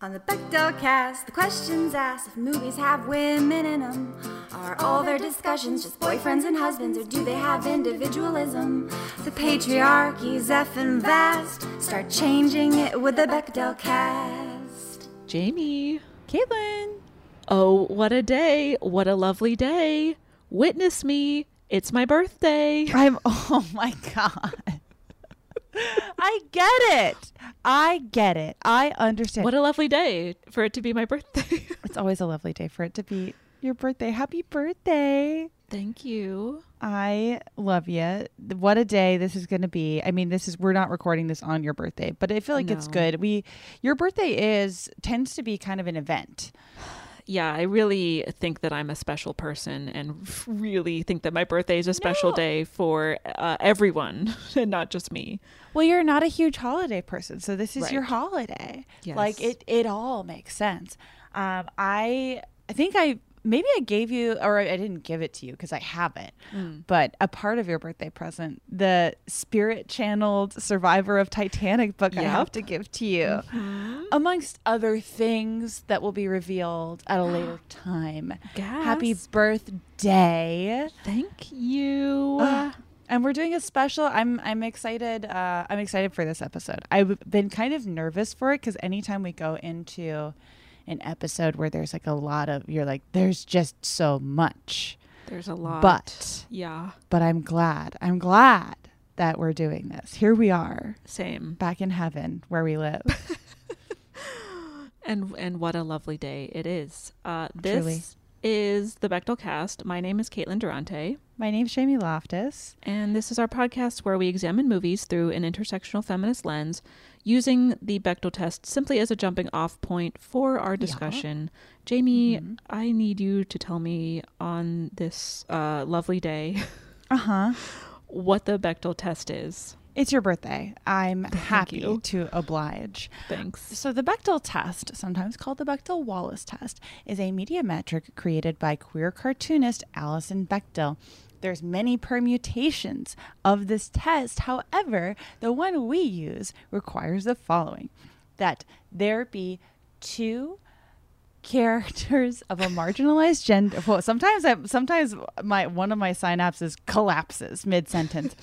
On the Bechdel cast, the questions asked if movies have women in them. Are all their discussions just boyfriends and husbands, or do they have individualism? The patriarchy's effing vast. Start changing it with the Bechdel cast. Jamie. Caitlin. Oh, what a day. What a lovely day. Witness me. It's my birthday. Oh my God. I get it. I understand. What a lovely day for it to be my birthday. It's always a lovely day for it to be your birthday. Happy birthday. Thank you. I love you. What a day this is going to be. I mean, we're not recording this on your birthday, but I feel like it's good. Your birthday tends to be kind of an event. Yeah, I really think that I'm a special person and really think that my birthday is a special day for everyone and not just me. Well, you're not a huge holiday person, so this is your holiday. Yes. Like, it all makes sense. I think I gave you, or I didn't give it to you because I haven't, but a part of your birthday present, the spirit-channeled Survivor of Titanic book, I have to give to you, amongst other things that will be revealed at a later time. Gasp. Happy birthday. Thank you. And we're doing a special. I'm excited. I'm excited for this episode. I've been kind of nervous for it because anytime we go into an episode where there's like a lot of, you're like, there's just so much. There's a lot. But I'm glad that we're doing this. Here we are. Same. Back in heaven where we live. And what a lovely day it is. Truly. Is the Bechdel cast. My name is Caitlin Durante. My name's Jamie Loftus. And this is our podcast where we examine movies through an intersectional feminist lens, using the Bechdel test simply as a jumping off point for our discussion. Yeah. Jamie, I need you to tell me on this lovely day what the Bechdel test is. It's your birthday. I'm happy to oblige. Thanks. So the Bechdel test, sometimes called the Bechdel-Wallace test, is a media metric created by queer cartoonist Alison Bechdel. There's many permutations of this test. However, the one we use requires the following: that there be two characters of a marginalized gender. Well, sometimes one of my synapses collapses mid-sentence.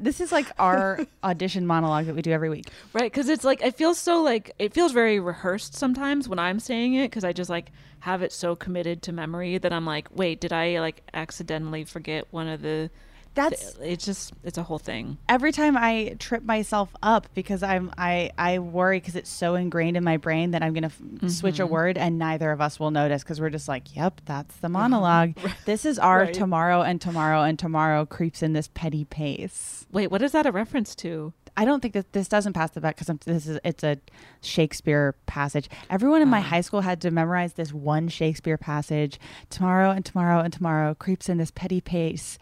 This is like our audition monologue that we do every week. Right. Because it's like, it feels very rehearsed sometimes when I'm saying it, because I just like have it so committed to memory that I'm like, wait, did I like accidentally forget one of the... It's a whole thing. Every time I trip myself up because I worry because it's so ingrained in my brain that I'm going to switch a word and neither of us will notice because we're just like, yep, that's the monologue. This is our tomorrow and tomorrow and tomorrow creeps in this petty pace. Wait, what is that a reference to? I don't think that this doesn't pass the back because it's a Shakespeare passage. Everyone in my high school had to memorize this one Shakespeare passage. Tomorrow and tomorrow and tomorrow creeps in this petty pace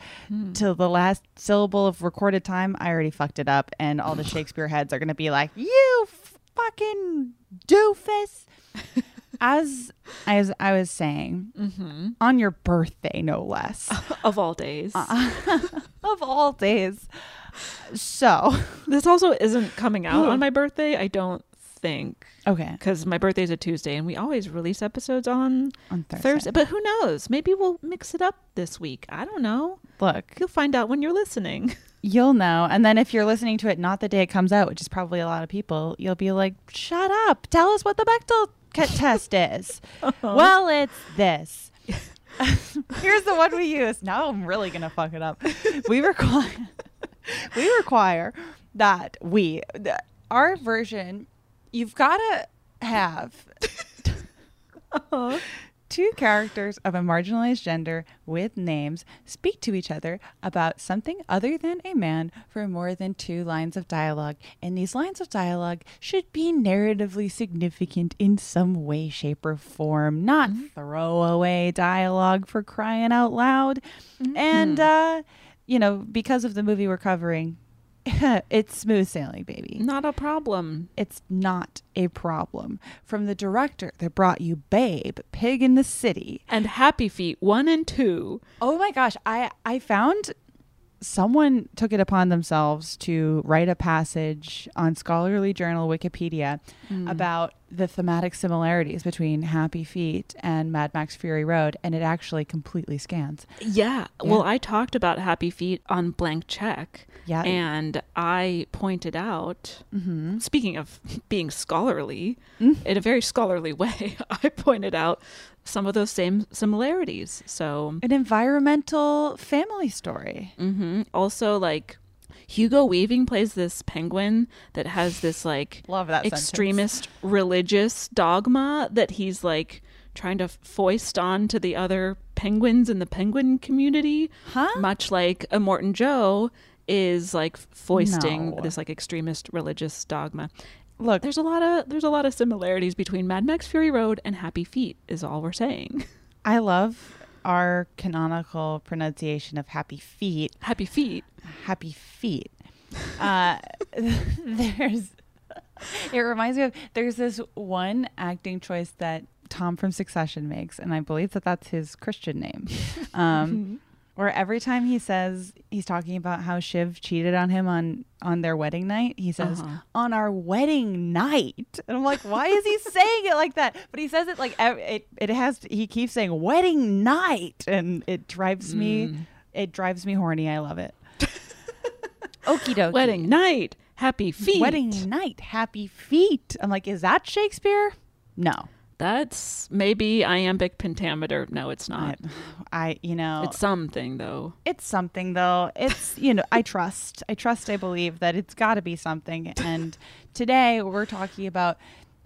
till the last syllable of recorded time. I already fucked it up, and all the Shakespeare heads are going to be like, "You fucking doofus. As I was saying, mm-hmm. on your birthday, no less. Of all days. Of all days. So. This also isn't coming out on my birthday, I don't think. Okay. Because my birthday is a Tuesday, and we always release episodes on Thursday. But who knows? Maybe we'll mix it up this week. I don't know. Look. You'll find out when you're listening. You'll know. And then if you're listening to it not the day it comes out, which is probably a lot of people, you'll be like, shut up. Tell us what the Bechdel test is. Uh-huh. Well, it's this. Here's the one we use. Now I'm really gonna fuck it up. We require that our version, you've gotta have uh-huh. two characters of a marginalized gender with names speak to each other about something other than a man for more than 2 lines of dialogue, and these lines of dialogue should be narratively significant in some way, shape, or form, not mm-hmm. throwaway dialogue for crying out loud. Mm-hmm. And, because of the movie we're covering, it's smooth sailing, baby. Not a problem. It's not a problem. From the director that brought you Babe, Pig in the City, and Happy Feet 1 and 2. Oh my gosh. I found someone took it upon themselves to write a passage on Scholarly Journal Wikipedia about the thematic similarities between Happy Feet and Mad Max Fury Road, and it actually completely scans. Yeah. Well, I talked about Happy Feet on Blank Check, and I pointed out, mm-hmm. speaking of being scholarly, mm-hmm. in a very scholarly way, I pointed out some of those same similarities. So an environmental family story. Mm-hmm. Also, like, Hugo Weaving plays this penguin that has this like extremist sentence. Religious dogma that he's like trying to foist on to the other penguins in the penguin community, much like Immortan Joe is like foisting this like extremist religious dogma. Look, there's a lot of similarities between Mad Max Fury Road and Happy Feet is all we're saying. I love our canonical pronunciation of Happy Feet. Happy Feet. Happy Feet. It reminds me of, there's this one acting choice that Tom from Succession makes, and I believe that that's his Christian name. Where every time he says, he's talking about how Shiv cheated on him on their wedding night, he says, on our wedding night. And I'm like, why is he saying it like that? But he says it like, he keeps saying wedding night. And it drives me horny. I love it. Okie dokie. Wedding night, Happy Feet. Wedding night, Happy Feet. I'm like, is that Shakespeare? No. That's maybe iambic pentameter. No, it's not. It's something though. It's, I believe that it's got to be something. And today we're talking about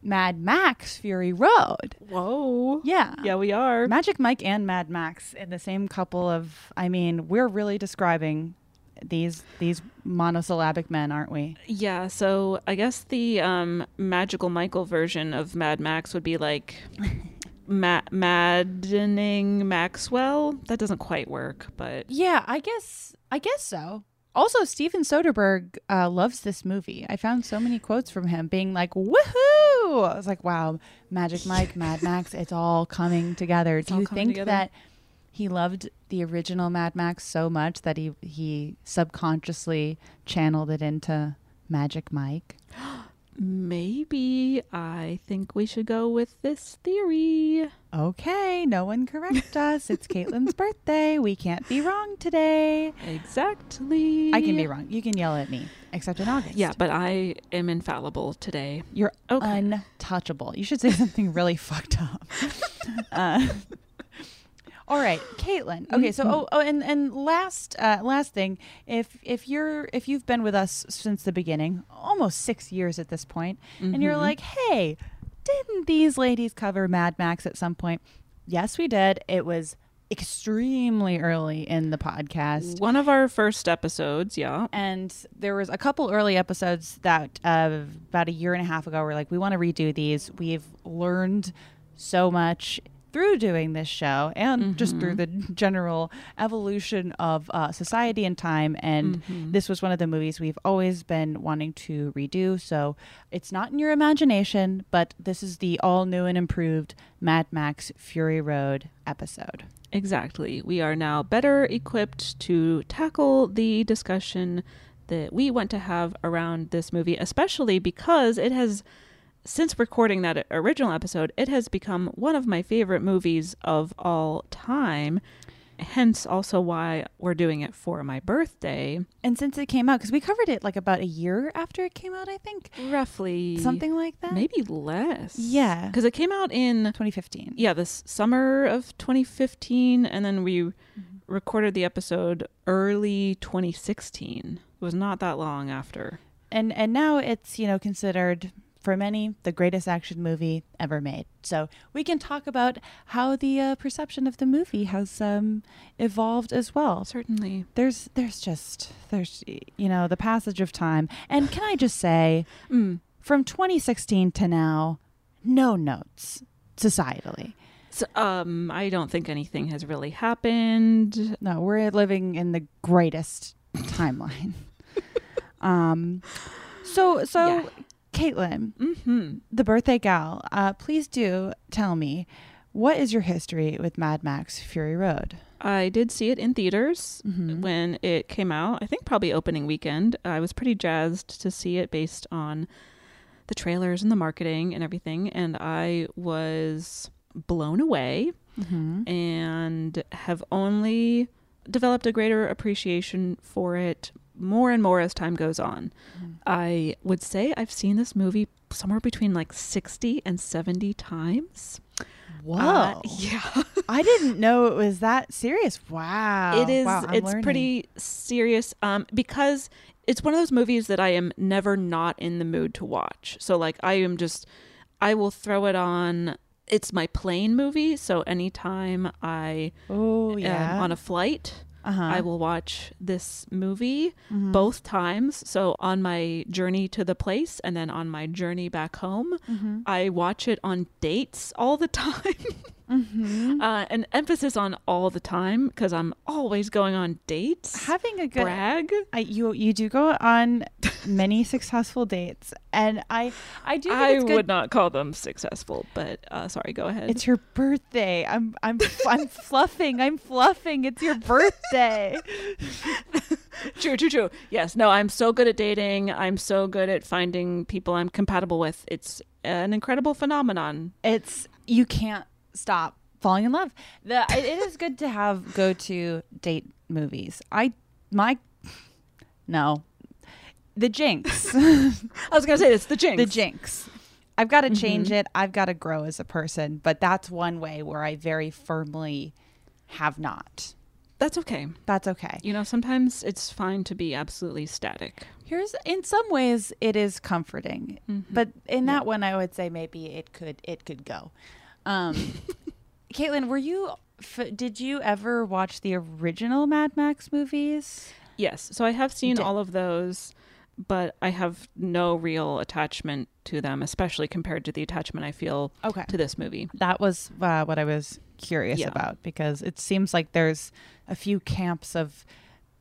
Mad Max Fury Road. Whoa. Yeah. Yeah, we are. Magic Mike and Mad Max in the same couple of, we're really describing these monosyllabic men, aren't we? Yeah, so I guess the Magical Michael version of Mad Max would be like Maddening Maxwell. That doesn't quite work, but yeah, I guess so. Also, Steven Soderbergh loves this movie. I found so many quotes from him being like, woohoo! I was like, wow, Magic Mike, Mad Max, it's all coming together. It's Do you think together? That he loved the original Mad Max so much that he subconsciously channeled it into Magic Mike? Maybe. I think we should go with this theory. Okay, no one correct us. It's Caitlin's birthday. We can't be wrong today. Exactly. I can be wrong. You can yell at me, except in August. Yeah, but I am infallible today. You're untouchable. You should say something really fucked up. All right, Caitlin. Okay, so and last thing, if you've been with us since the beginning, almost 6 years at this point, and you're like, hey, didn't these ladies cover Mad Max at some point? Yes, we did. It was extremely early in the podcast. One of our first episodes, yeah. And there was a couple early episodes that about a year and a half ago, we're like, we want to redo these. We've learned so much through doing this show and just through the general evolution of society and time. And this was one of the movies we've always been wanting to redo. So it's not in your imagination, but this is the all new and improved Mad Max Fury Road episode. Exactly. We are now better equipped to tackle the discussion that we want to have around this movie, especially because it has, since recording that original episode, it has become one of my favorite movies of all time. Hence also why we're doing it for my birthday. And since it came out, because we covered it like about a year after it came out, I think. Roughly. Something like that. Maybe less. Yeah. Because it came out in 2015. Yeah, this summer of 2015. And then we recorded the episode early 2016. It was not that long after. And now it's, you know, considered, for many, the greatest action movie ever made. So we can talk about how the perception of the movie has evolved as well. Certainly. There's you know, the passage of time. And can I just say, from 2016 to now, no notes societally. So, I don't think anything has really happened. No, we're living in the greatest timeline. So. Yeah. Caitlin, the birthday gal, please do tell me, what is your history with Mad Max Fury Road? I did see it in theaters when it came out. I think probably opening weekend. I was pretty jazzed to see it based on the trailers and the marketing and everything. And I was blown away and have only developed a greater appreciation for it more and more as time goes on. I would say I've seen this movie somewhere between like 60 and 70 times. Whoa. Yeah. I didn't know it was that serious. Wow. It is. Wow, it's learning. Pretty serious because it's one of those movies that I am never not in the mood to watch. So like I will throw it on. It's my plane movie. So anytime I am on a flight, I will watch this movie both times. So on my journey to the place and then on my journey back home, I watch it on dates all the time. An emphasis on all the time because I'm always going on dates. Having a good brag. You do go on many successful dates, and I do. I would not call them successful, but sorry, go ahead. It's your birthday. I'm fluffing. I'm fluffing. It's your birthday. True. Yes. No. I'm so good at dating. I'm so good at finding people I'm compatible with. It's an incredible phenomenon. You can't stop falling in love. It is good to have go-to date movies. The Jinx. I was gonna say it's The Jinx. The Jinx. I've got to change it. I've got to grow as a person, but that's one way where I very firmly have not. That's okay. That's okay. You know, sometimes it's fine to be absolutely static. In some ways, it is comforting, but in that one, I would say maybe it could go. Caitlin, did you ever watch the original Mad Max movies? Yes. So I have seen all of those, but I have no real attachment to them, especially compared to the attachment I feel to this movie. That was what I was curious about, because it seems like there's a few camps of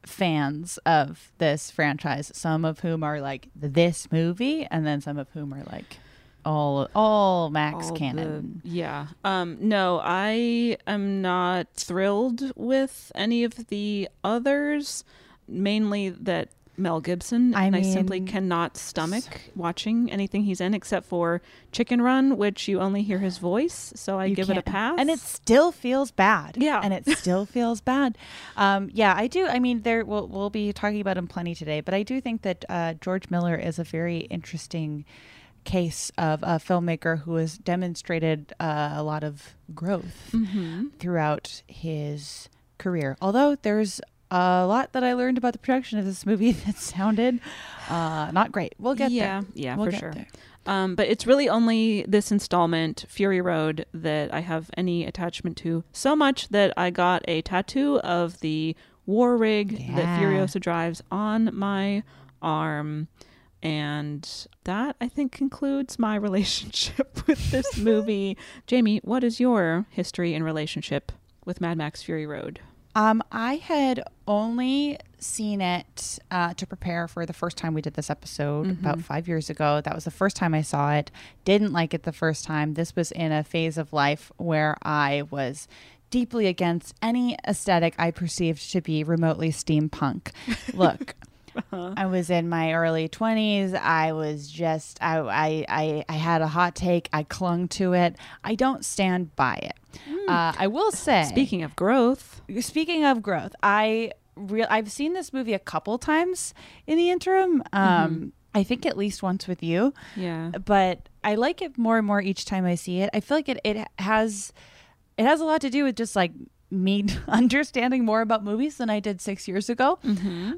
fans of this franchise, some of whom are like this movie, and then some of whom are like all Max canon. No, I am not thrilled with any of the others, mainly that Mel Gibson. I simply cannot stomach watching anything he's in except for Chicken Run, which you only hear his voice, so I give it a pass. And it still feels bad. Yeah. And it still feels bad. Yeah, I do. I mean, we'll be talking about him plenty today, but I do think that George Miller is a very interesting case of a filmmaker who has demonstrated a lot of growth throughout his career. Although there's a lot that I learned about the production of this movie that sounded not great. We'll get there. Yeah, we'll for sure. There. But it's really only this installment, Fury Road, that I have any attachment to. So much that I got a tattoo of the war rig that Furiosa drives on my arm. And that, I think, concludes my relationship with this movie. Jamie, what is your history and relationship with Mad Max Fury Road? I had only seen it to prepare for the first time we did this episode about 5 years ago. That was the first time I saw it. Didn't like it the first time. This was in a phase of life where I was deeply against any aesthetic I perceived to be remotely steampunk. Look. I was in my early 20s. I was just, I had a hot take. I clung to it. I don't stand by it. I will say. Speaking of growth, I've seen this movie a couple times in the interim. I think at least once with you. Yeah. But I like it more and more each time I see it. I feel like it has a lot to do with just like me understanding more about movies than I did 6 years ago,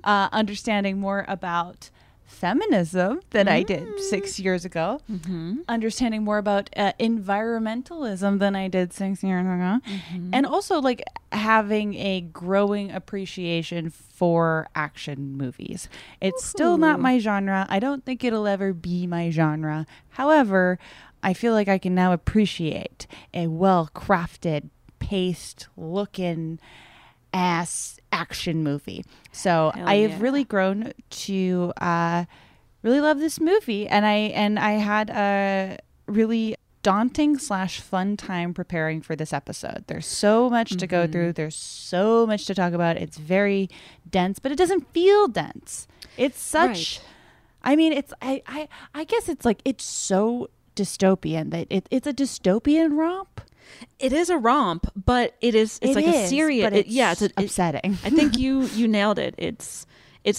understanding more about feminism than I did 6 years ago, understanding more about environmentalism than I did 6 years ago, and also like having a growing appreciation for action movies. It's still not my genre. I don't think it'll ever be my genre. However, I feel like I can now appreciate a well-crafted, paced looking ass action movie. So I have really grown to really love this movie, and I had a really daunting / fun time preparing for this episode. There's so much to go through. There's so much to talk about. It's very dense, but it doesn't feel dense. It's such I mean, it's I guess it's like it's so dystopian that it's a dystopian romp. It is a romp, but it's a serious. But it's upsetting. I think you nailed it. It's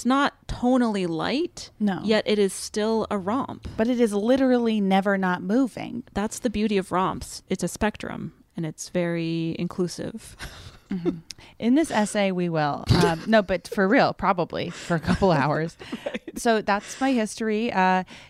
not tonally light. No, yet it is still a romp. But it is literally never not moving. That's the beauty of romps. It's a spectrum, and it's very inclusive. In this essay, we will. No, but for real, probably for a couple hours. So that's my history.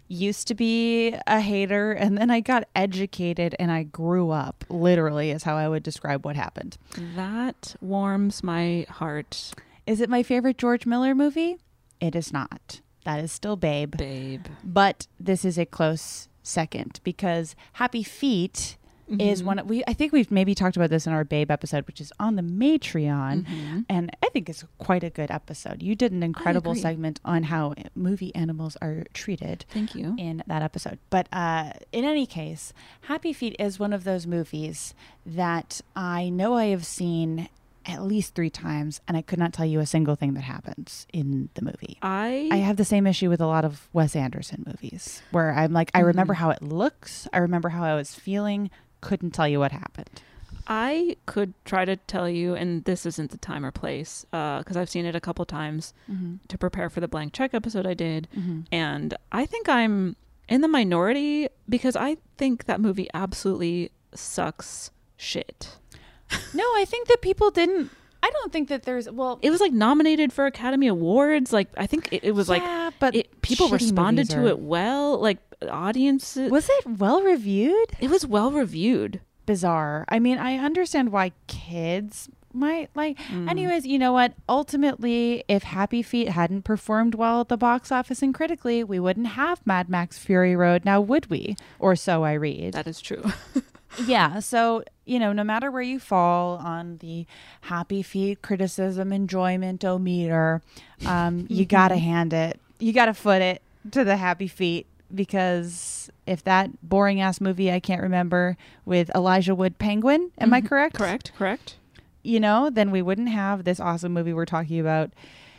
Used to be a hater, and then I got educated and I grew up, literally, is how I would describe what happened. That warms my heart. Is it my favorite George Miller movie? It is not. That is still Babe. Babe. But this is a close second because Happy Feet is one of, I think we've maybe talked about this in our Babe episode, which is on the Matreon, and I think it's quite a good episode. You did an incredible segment on how movie animals are treated. Thank you. In that episode. But in any case, Happy Feet is one of those movies that I know I have seen at least 3 times, and I could not tell you a single thing that happens in the movie. I have the same issue with a lot of Wes Anderson movies, where I'm like, I remember how it looks, I remember how I was feeling, couldn't tell you what happened. I could try to tell you, and this isn't the time or place, because I've seen it a couple times to prepare for the Blank Check episode I did, and I think I'm in the minority because I think that movie absolutely sucks shit. No, I think that people didn't. I don't think that there's. Well, it was like nominated for Academy Awards. Like I think it was like, but people responded to it well. Like audiences. Was it well reviewed? It was well reviewed. Bizarre. I mean, I understand why kids might like. Anyways, you know what? Ultimately, if Happy Feet hadn't performed well at the box office and critically, we wouldn't have Mad Max Fury Road now, would we? Or so I read. That is true. Yeah. So, you know, no matter where you fall on the Happy Feet criticism, enjoyment-o-meter, you got to foot it to the Happy Feet, because if that boring ass movie, I can't remember, with Elijah Wood Penguin, am I correct? Correct. You know, then we wouldn't have this awesome movie we're talking about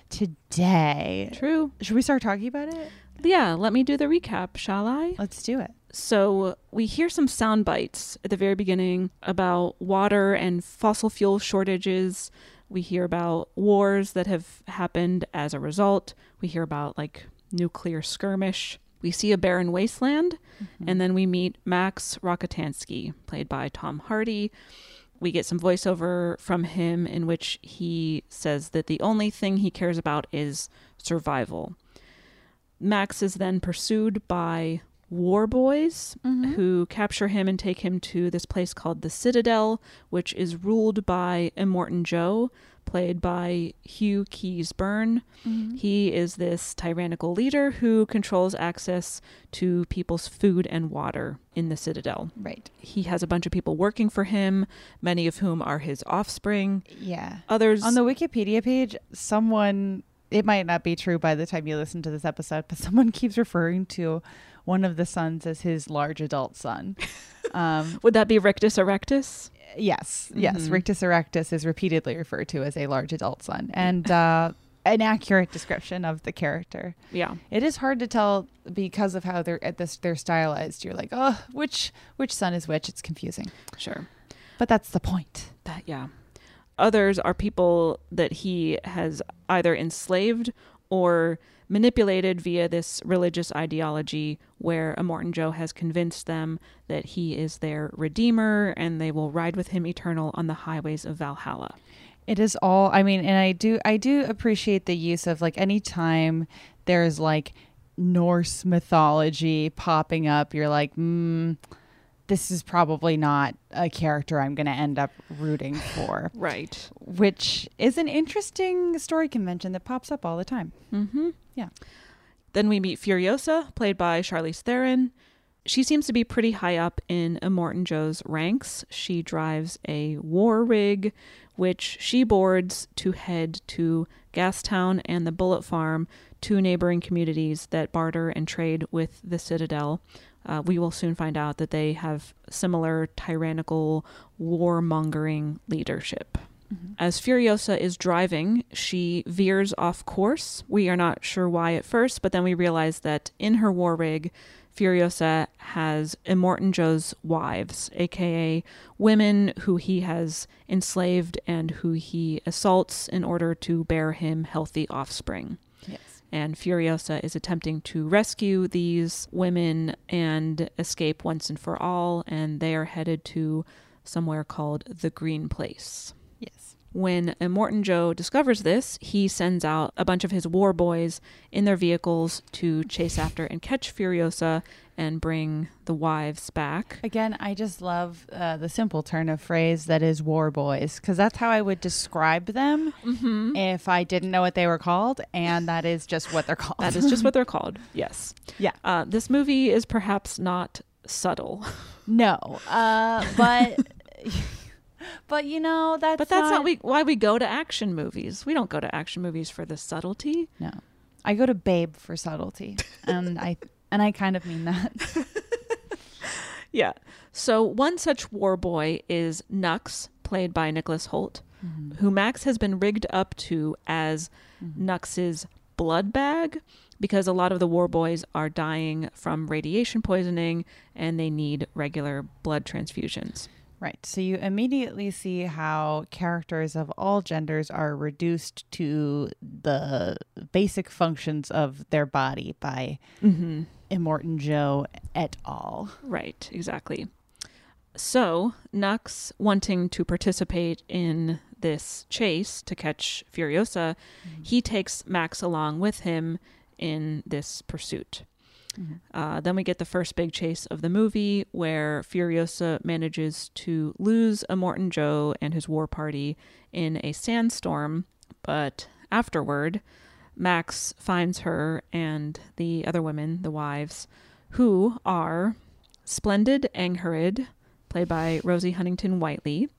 today. True. Should we start talking about it? Yeah. Let me do the recap, shall I? Let's do it. So we hear some sound bites at the very beginning about water and fossil fuel shortages. We hear about wars that have happened as a result. We hear about like nuclear skirmish. We see a barren wasteland, and then we meet Max Rockatansky, played by Tom Hardy. We get some voiceover from him in which he says that the only thing he cares about is survival. Max is then pursued by war boys who capture him and take him to this place called the Citadel, which is ruled by Immortan Joe, played by Hugh Keys Byrne. Mm-hmm. He is this tyrannical leader who controls access to people's food and water in the Citadel. Right. He has a bunch of people working for him, many of whom are his offspring. Yeah. Others... On the Wikipedia page, someone... It might not be true by the time you listen to this episode, but someone keeps referring to one of the sons as his large adult son. Would that be Rictus Erectus? Yes. Yes. Mm-hmm. Rictus Erectus is repeatedly referred to as a large adult son, and an accurate description of the character. Yeah. It is hard to tell because of how they're stylized. You're like, oh, which son is which? It's confusing. Sure. But that's the point. Yeah. Others are people that he has either enslaved or manipulated via this religious ideology where Immortan Joe has convinced them that he is their redeemer and they will ride with him eternal on the highways of Valhalla. It is all, I mean, and I do appreciate the use of, like, any time there's like Norse mythology popping up, you're like, this is probably not a character I'm going to end up rooting for. Right. Which is an interesting story convention that pops up all the time. Mm-hmm. Yeah. Then we meet Furiosa, played by Charlize Theron. She seems to be pretty high up in Immortan Joe's ranks. She drives a war rig, which she boards to head to Gastown and the Bullet Farm, two neighboring communities that barter and trade with the Citadel. We will soon find out that they have similar tyrannical, warmongering leadership. Mm-hmm. As Furiosa is driving, she veers off course. We are not sure why at first, but then we realize that in her war rig, Furiosa has Immortan Joe's wives, aka women who he has enslaved and who he assaults in order to bear him healthy offspring. Yes. And Furiosa is attempting to rescue these women and escape once and for all. And they are headed to somewhere called the Green Place. Yes. When Immortan Joe discovers this, he sends out a bunch of his war boys in their vehicles to chase after and catch Furiosa and bring the wives back. Again, I just love the simple turn of phrase that is war boys, because that's how I would describe them if I didn't know what they were called, and that is just what they're called. That is just what they're called, yes. Yeah. This movie is perhaps not subtle. No, but... But you know, that's not why we go to action movies. We don't go to action movies for the subtlety. No, I go to Babe for subtlety, and I kind of mean that. Yeah. So one such war boy is Nux, played by Nicholas Hoult, who Max has been rigged up to as Nux's blood bag, because a lot of the war boys are dying from radiation poisoning and they need regular blood transfusions. Right. So you immediately see how characters of all genders are reduced to the basic functions of their body by Immortan Joe et al. Right. Exactly. So Nux, wanting to participate in this chase to catch Furiosa, he takes Max along with him in this pursuit. Then we get the first big chase of the movie, where Furiosa manages to lose Immortan Joe and his war party in a sandstorm. But afterward, Max finds her and the other women, the wives, who are Splendid Angharid, played by Rosie Huntington-Whiteley.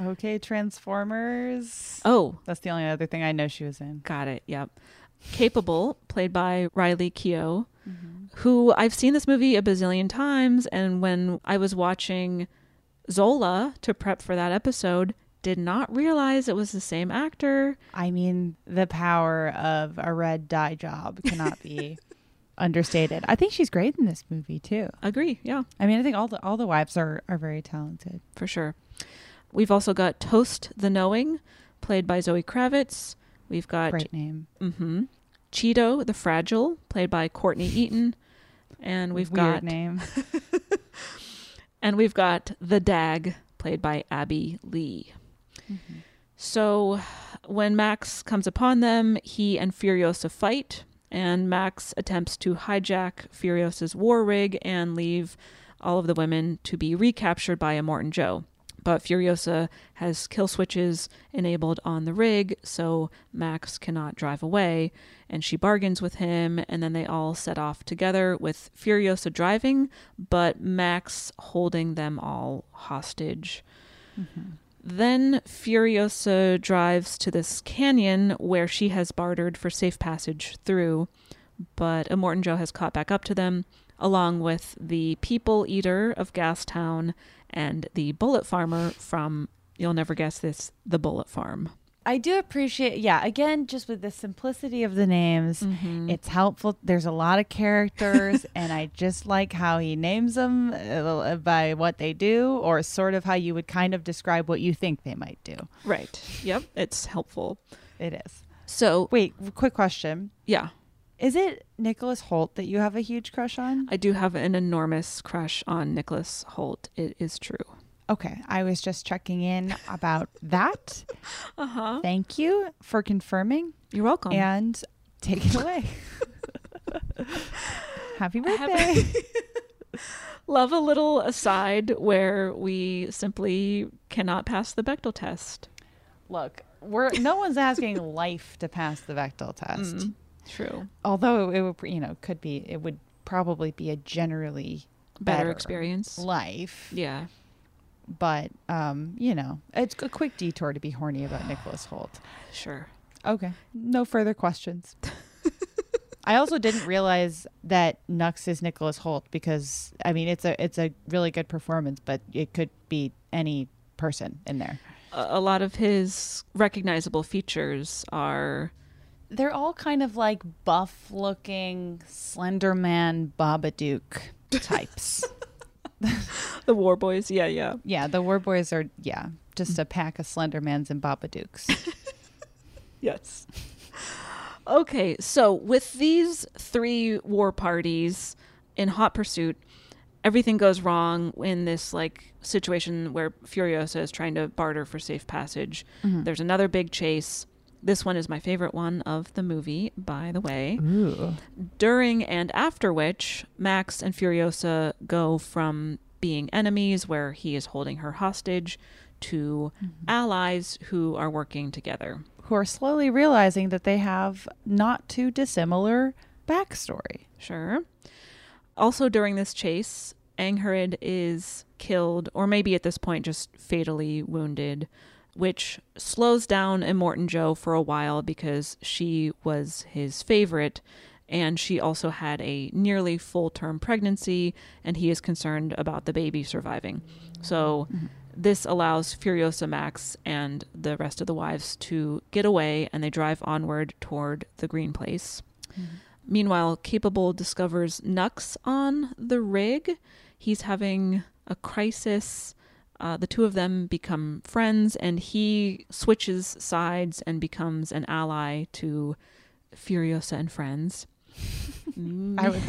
Okay, Transformers. Oh. That's the only other thing I know she was in. Got it, yep. Capable, played by Riley Keough. Who I've seen this movie a bazillion times, and when I was watching Zola to prep for that episode, did not realize it was the same actor. I mean, the power of a red dye job cannot be understated. I think she's great in this movie too. Agree, yeah. I mean, I think all the wives are very talented. For sure. We've also got Toast the Knowing, played by Zoe Kravitz. We've got... Great name. Cheeto the Fragile, played by Courtney Eaton, and we've got name. And we've got the Dag, played by Abby Lee. So when Max comes upon them, he and Furiosa fight, and Max attempts to hijack Furiosa's war rig and leave all of the women to be recaptured by Immortan Joe. But Furiosa has kill switches enabled on the rig, so Max cannot drive away, and she bargains with him, and then they all set off together with Furiosa driving, but Max holding them all hostage. Mm-hmm. Then Furiosa drives to this canyon where she has bartered for safe passage through, but Immortan Joe has caught back up to them, along with the People Eater of Gastown and the Bullet Farmer from, you'll never guess this, the Bullet Farm. I do appreciate, yeah, again, just with the simplicity of the names, mm-hmm. it's helpful. There's a lot of characters, and I just like how he names them by what they do, or sort of how you would kind of describe what you think they might do. Right. Yep. It's helpful. It is. So, wait, quick question. Yeah. Is it Nicholas Hoult that you have a huge crush on? I do have an enormous crush on Nicholas Hoult. It is true. Okay. I was just checking in about that. Uh-huh. Thank you for confirming. You're welcome. And take it away. Happy birthday. Love a little aside where we simply cannot pass the Bechdel test. Look, no one's asking life to pass the Bechdel test. Mm. True. Although it would, it would probably be a generally better experience, life. Yeah. But it's a quick detour to be horny about Nicholas Hoult. Sure. Okay. No further questions. I also didn't realize that Nux is Nicholas Hoult because it's a really good performance, but it could be any person in there. A lot of his recognizable features are. They're all kind of like buff-looking, slender man, Babadook types. The War Boys, yeah. Yeah, the War Boys are, just a pack of slender mans and Babadooks. Yes. Okay, so with these three war parties in hot pursuit, everything goes wrong in this situation where Furiosa is trying to barter for safe passage. Mm-hmm. There's another big chase. This one is my favorite one of the movie, by the way. Ooh. During and after which, Max and Furiosa go from being enemies, where he is holding her hostage, to allies who are working together. Who are slowly realizing that they have not too dissimilar backstory. Sure. Also during this chase, Angharid is killed, or maybe at this point just fatally wounded, which slows down Immortan Joe for a while because she was his favorite, and she also had a nearly full-term pregnancy, and he is concerned about the baby surviving. So this allows Furiosa, Max, and the rest of the wives to get away, and they drive onward toward the Green Place. Mm-hmm. Meanwhile, Capable discovers Nux on the rig. He's having a crisis. The two of them become friends, and he switches sides and becomes an ally to Furiosa and friends. I would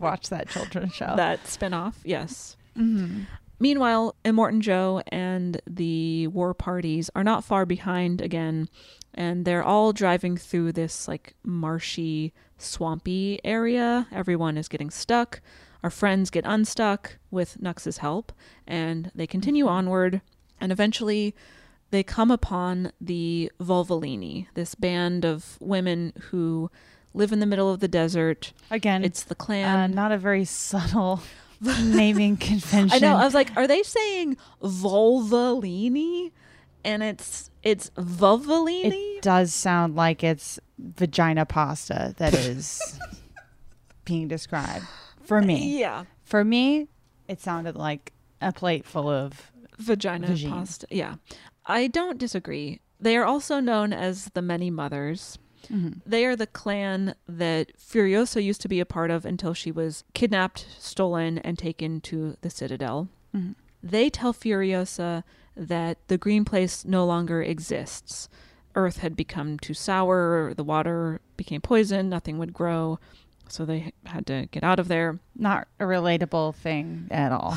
watch that children's show. That spinoff, yes. Mm-hmm. Meanwhile, Immortan Joe and the war parties are not far behind again, and they're all driving through this marshy, swampy area. Everyone is getting stuck. Our friends get unstuck with Nux's help, and they continue onward, and eventually they come upon the Vulvalini, this band of women who live in the middle of the desert. Again, it's the clan. Not a very subtle naming convention. I know. I was like, are they saying Vulvalini? And it's Vulvalini? It does sound like it's vagina pasta that is being described. For me, it sounded like a plate full of vagina pasta. Yeah. I don't disagree. They are also known as the Many Mothers. Mm-hmm. They are the clan that Furiosa used to be a part of until she was kidnapped, stolen, and taken to the Citadel. Mm-hmm. They tell Furiosa that the Green Place no longer exists. Earth had become too sour, the water became poison, nothing would grow. So they had to get out of there. Not a relatable thing at all.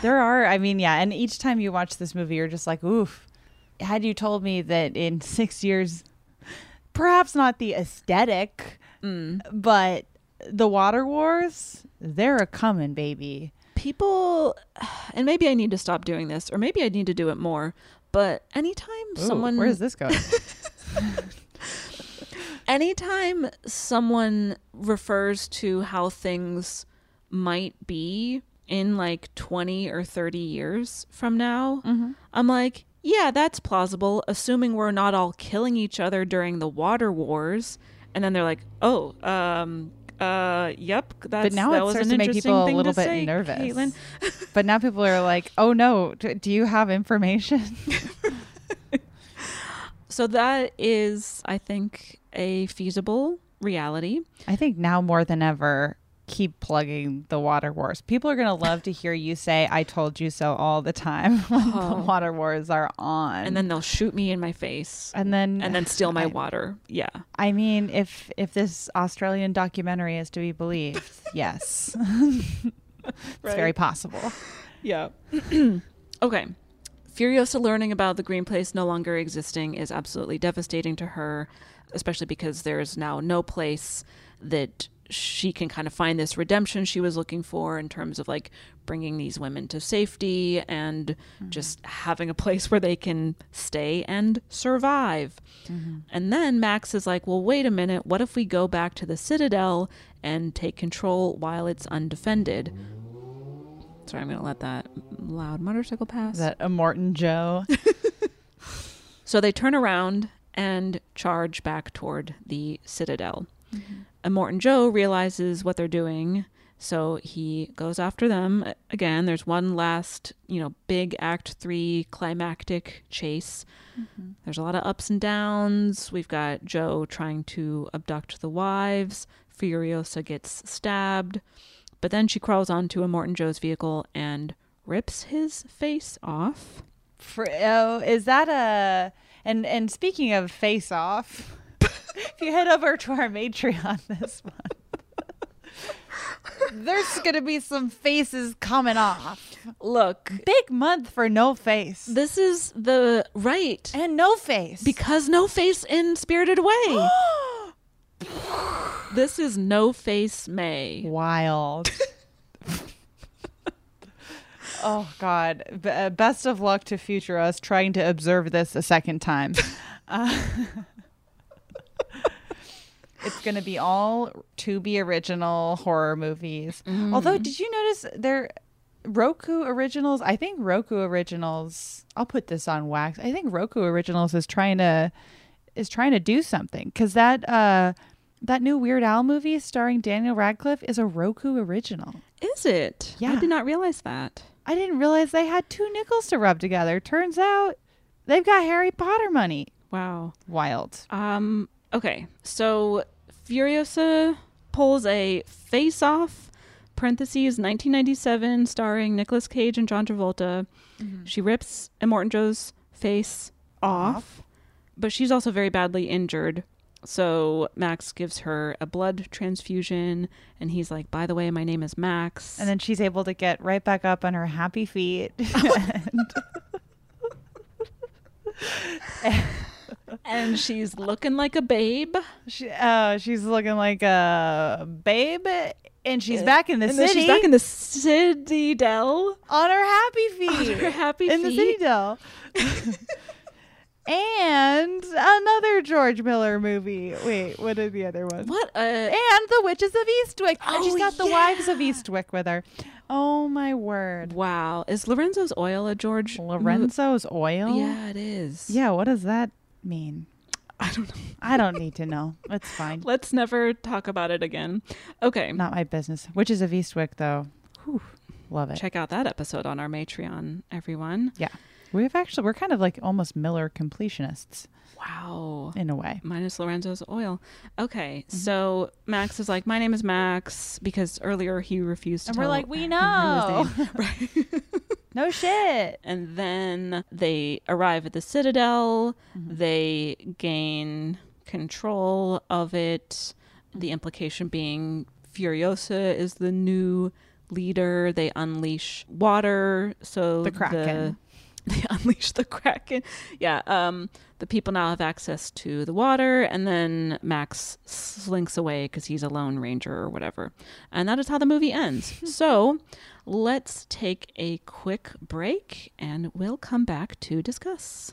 There are, and each time you watch this movie, you're just like, oof. Had you told me that in 6 years, perhaps not the aesthetic, but the water wars, they're a-coming, baby. people, and maybe I need to stop doing this, or maybe I need to do it more, but anytime someone... Where is this going? Anytime someone refers to how things might be in like 20 or 30 years from now, mm-hmm. I'm like, yeah, that's plausible, assuming we're not all killing each other during the water wars. And then they're like, oh, yep, that's, but now that it starts to make people a little bit nervous, Caitlin. But now people are like, oh no, do you have information? So that is, I think, a feasible reality. I think now more than ever, keep plugging the water wars. People are going to love to hear you say, I told you so all the time when the water wars are on. And then they'll shoot me in my face. And then steal my water. Yeah. I mean, if this Australian documentary is to be believed, yes. It's right. Very possible. Yeah. Okay. Furiosa learning about the Green Place no longer existing is absolutely devastating to her, especially because there's now no place that she can kind of find this redemption she was looking for in terms of like bringing these women to safety and mm-hmm. just having a place where they can stay and survive. Mm-hmm. And then Max is like, well, wait a minute. What if we go back to the Citadel and take control while it's undefended? Sorry, I'm going to let that loud motorcycle pass. That Immortan Joe. So they turn around and charge back toward the Citadel. Mm-hmm. Immortan Joe realizes what they're doing, so he goes after them. Again, there's one last, big Act 3 climactic chase. Mm-hmm. There's a lot of ups and downs. We've got Joe trying to abduct the wives. Furiosa gets stabbed. But then she crawls onto Immortan Joe's vehicle and rips his face off. Is that a... And speaking of face off... If you head over to our Matreon this month, there's going to be some faces coming off. Look. Big month for no face. This is the right. And no face. Because no face in Spirited Away. This is no face May. Wild. Oh, God. Best of luck to future us trying to observe this a second time. It's going to be all Tubi original horror movies. Mm. Although, did you notice they're Roku originals? I think Roku originals, I'll put this on wax. I think Roku originals is trying to do something, because that new Weird Al movie starring Daniel Radcliffe is a Roku original. Is it? Yeah. I did not realize that. I didn't realize they had two nickels to rub together. Turns out they've got Harry Potter money. Wow. Wild. Okay, so Furiosa pulls a Face Off, parentheses, 1997, starring Nicolas Cage and John Travolta. Mm-hmm. She rips Immortan Joe's face off, but she's also very badly injured. So Max gives her a blood transfusion, and he's like, by the way, my name is Max. And then she's able to get right back up on her happy feet. And she's looking like a babe. She's looking like a babe, and she's back in the city. She's back in the Citadel on her happy feet. On her happy feet in the Citadel. And another George Miller movie. Wait, what is the other one? And the Witches of Eastwick. Oh, and she's got the Wives of Eastwick with her. Oh my word! Wow, is Lorenzo's Oil a George? Lorenzo's Oil? Yeah, it is. Yeah, what does that mean? I don't know. I don't need to know. It's fine. Let's never talk about it again. Okay. Not my business. Witches of Eastwick, though. Whew. Love it. Check out that episode on our Matreon, everyone. Yeah. We're kind of like almost Miller completionists. Wow. In a way. Minus Lorenzo's Oil. Okay. Mm-hmm. So Max is like, my name is Max, because earlier he refused to tell. And we're like, we know. Right. No shit. And then they arrive at the Citadel. Mm-hmm. They gain control of it. Mm-hmm. The implication being Furiosa is the new leader. They unleash water. So the Kraken. They unleash the Kraken. Yeah. The people now have access to the water, and then Max slinks away because he's a lone ranger or whatever. And that is how the movie ends. So let's take a quick break, and we'll come back to discuss.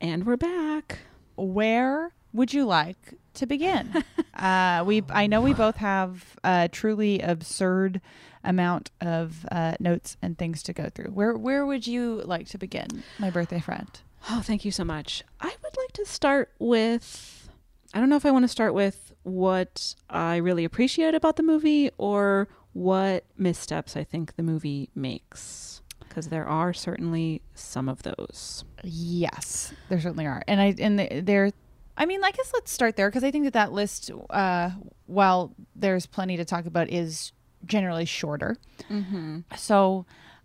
And we're back. Where would you like to begin? I know we both have a truly absurd amount of notes and things to go through. Where would you like to begin, my birthday friend? Oh, thank you so much. I would like to start with, I don't know if I want to start with what I really appreciate about the movie or what missteps I think the movie makes, because there are certainly some of those. Yes, there certainly are. I guess let's start there, because I think that list, while there's plenty to talk about, is generally shorter. Mm-hmm. So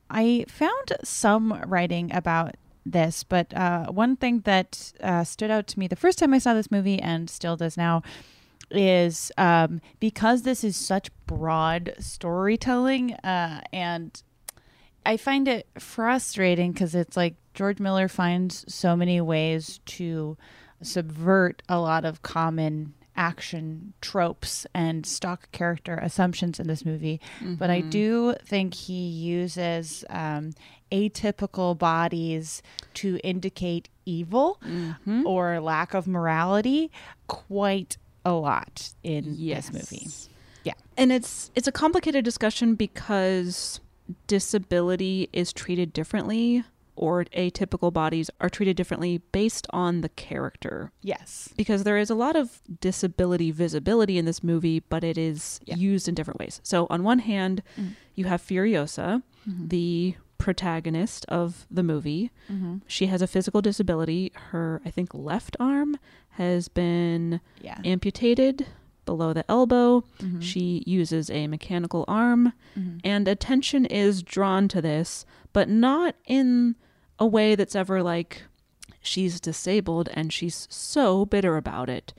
I found some writing about this, but one thing that stood out to me the first time I saw this movie, and still does now, is because this is such broad storytelling, and I find it frustrating because it's like George Miller finds so many ways to subvert a lot of common action tropes and stock character assumptions in this movie. Mm-hmm. But I do think he uses atypical bodies to indicate evil or lack of morality quite a lot in this movie. Yeah. And it's a complicated discussion because disability is treated differently, or atypical bodies are treated differently based on the character. Yes. Because there is a lot of disability visibility in this movie, but it is used in different ways. So on one hand, you have Furiosa, the protagonist of the movie. Mm-hmm. She has a physical disability. Her, I think, left arm has been amputated below the elbow. Mm-hmm. She uses a mechanical arm, and attention is drawn to this, but not in a way that's ever like she's disabled and she's so bitter about it,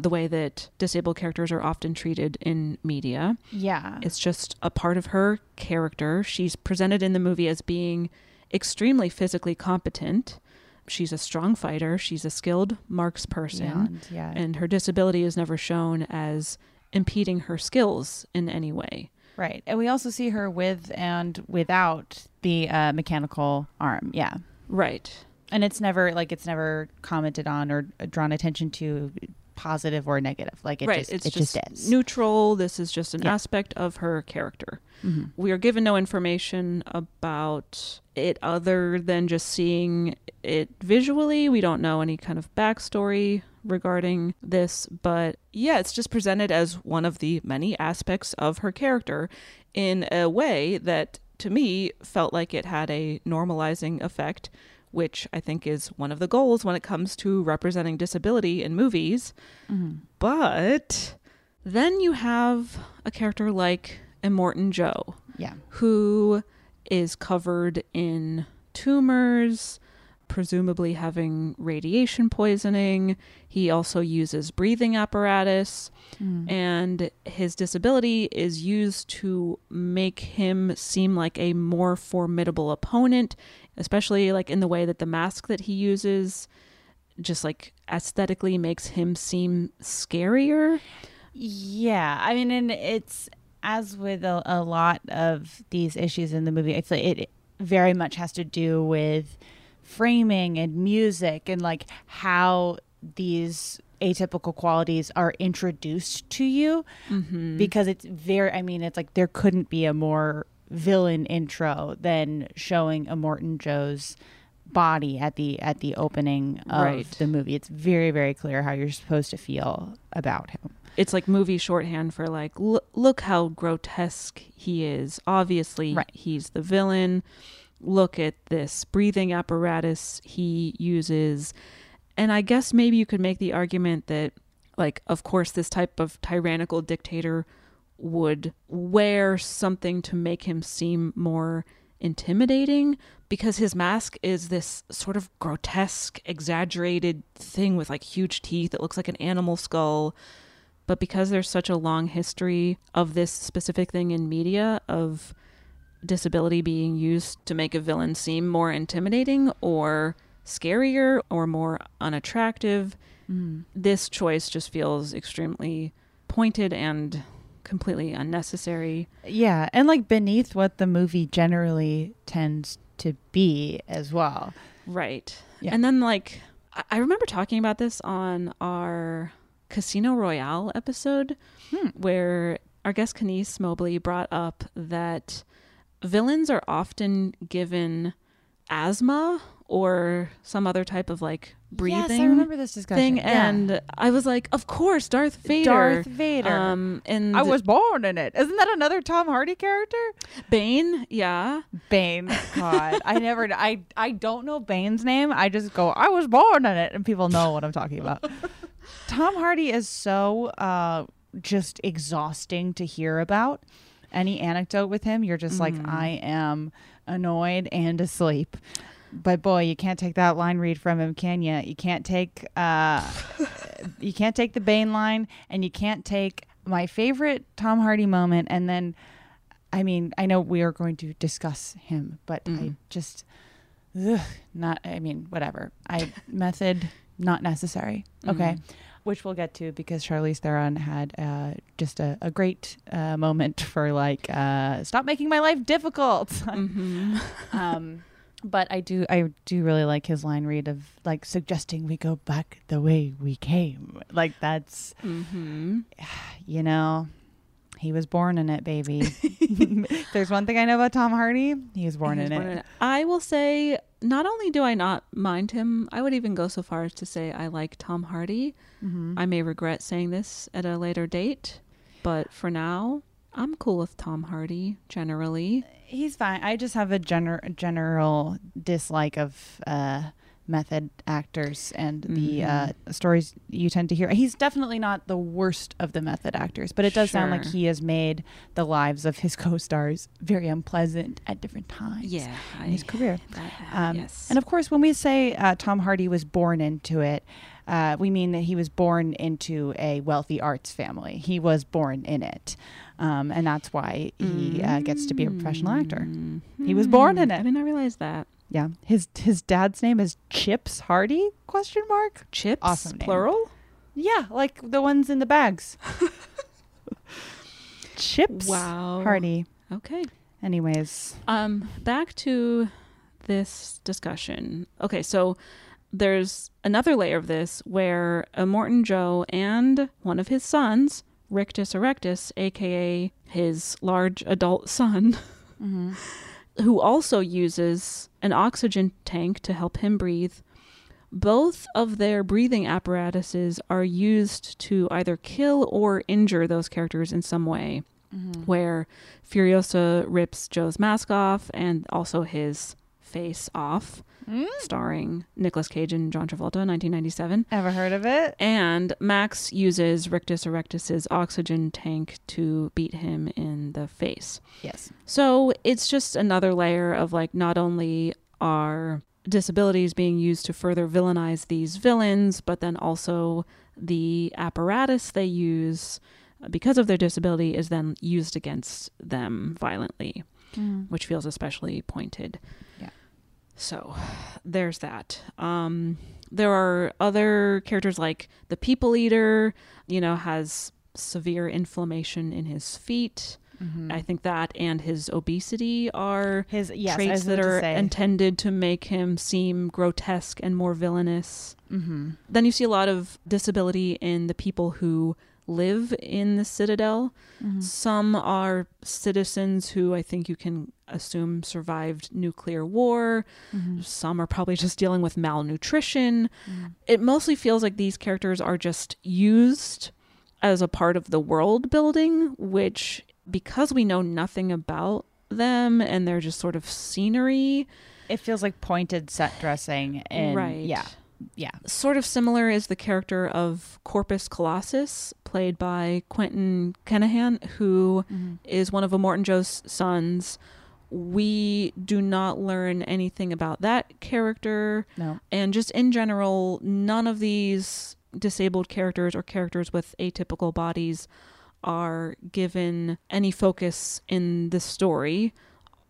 the way that disabled characters are often treated in media. Yeah. It's just a part of her character. She's presented in the movie as being extremely physically competent. She's a strong fighter. She's a skilled marks person. Yeah. And her disability is never shown as impeding her skills in any way. Right. And we also see her with and without the mechanical arm. Yeah. Right. And it's never commented on or drawn attention to positive or negative. Like it, it's just neutral. This is just an aspect of her character. Mm-hmm. We are given no information about it other than just seeing it visually. We don't know any kind of backstory regarding this, but yeah, it's just presented as one of the many aspects of her character in a way that to me felt like it had a normalizing effect, which I think is one of the goals when it comes to representing disability in movies. Mm-hmm. But then you have a character like Immortan Joe, who is covered in tumors, presumably having radiation poisoning. He also uses breathing apparatus, and his disability is used to make him seem like a more formidable opponent, especially like in the way that the mask that he uses just like aesthetically makes him seem scarier. Yeah, I mean, and it's as with a lot of these issues in the movie, I feel like it very much has to do with framing and music and like how these atypical qualities are introduced to you, because it's very, I mean, it's like there couldn't be a more villain intro than showing Immortan Joe's body at the opening of the movie. It's very, very clear how you're supposed to feel about him. It's like movie shorthand for like, look how grotesque he is. Obviously, he's the villain. Look at this breathing apparatus he uses. And I guess maybe you could make the argument that, like, of course, this type of tyrannical dictator would wear something to make him seem more intimidating, because his mask is this sort of grotesque, exaggerated thing with like huge teeth that looks like an animal skull. But because there's such a long history of this specific thing in media of disability being used to make a villain seem more intimidating or scarier or more unattractive, this choice just feels extremely pointed and completely unnecessary. Yeah, and like beneath what the movie generally tends to be as well. Right. Yeah. And then like, I remember talking about this on our Casino Royale episode, where our guest Kenise Mobley brought up that villains are often given asthma or some other type of like breathing thing. Yes, I remember this discussion. Yeah. And I was like, of course, Darth Vader. And I was born in it. Isn't that another Tom Hardy character? Bane, yeah. Bane, God. I don't know Bane's name. I just go, I was born in it. And people know what I'm talking about. Tom Hardy is so just exhausting to hear about. Any anecdote with him, you're just like, I am annoyed and asleep. But boy, you can't take that line read from him, can you? You can't take you can't take the Bane line, and you can't take my favorite Tom Hardy moment. And then, I mean, I know we are going to discuss him, but I just whatever. Method not necessary. Okay. Which we'll get to, because Charlize Theron had just a great moment for like, stop making my life difficult. But I do really like his line read of like suggesting we go back the way we came. Like that's, you know, he was born in it, baby. There's one thing I know about Tom Hardy. He was born in it. I will say, not only do I not mind him, I would even go so far as to say I like Tom Hardy. I may regret saying this at a later date, but for now, I'm cool with Tom Hardy generally. He's fine. I just have a general dislike of method actors and the stories you tend to hear. He's definitely not the worst of the method actors, but it does sound like he has made the lives of his co-stars very unpleasant at different times in his career. And of course, when we say Tom Hardy was born into it, we mean that he was born into a wealthy arts family. He was born in it. And that's why he gets to be a professional actor. He was born in it. I did not realize that. Yeah, his dad's name is Chips Hardy? Question mark. Chips, awesome name. Plural? Yeah, like the ones in the bags. Chips. Wow. Hardy. Okay. Anyways, back to this discussion. Okay, so there's another layer of this where Immortan Joe and one of his sons, Rictus Erectus, aka his large adult son, mm-hmm. who also uses an oxygen tank to help him breathe, both of their breathing apparatuses are used to either kill or injure those characters in some way, mm-hmm. where Furiosa rips Joe's mask off and also his face off, starring Nicolas Cage and John Travolta, 1997. Ever heard of it? And Max uses Rictus Erectus's oxygen tank to beat him in the face. Yes. So it's just another layer of, like, not only are disabilities being used to further villainize these villains, but then also the apparatus they use because of their disability is then used against them violently, which feels especially pointed. Yeah. So there's that. There are other characters like the People Eater, you know, has severe inflammation in his feet. Mm-hmm. I think that and his obesity are his traits that are intended to make him seem grotesque and more villainous. Mm-hmm. Then you see a lot of disability in the people who live in the Citadel. Mm-hmm. Some are citizens who I think you can assume survived nuclear war. Mm-hmm. Some are probably just dealing with malnutrition. Mm-hmm. It mostly feels like these characters are just used as a part of the world building, which, because we know nothing about them and they're just sort of scenery, it feels like pointed set dressing. And right. Yeah. Yeah. Sort of similar is the character of Corpus Colossus, played by Quentin Kenahan, who mm-hmm. is one of Immortan Joe's sons. We do not learn anything about that character. No. And just in general, none of these disabled characters or characters with atypical bodies are given any focus in the story.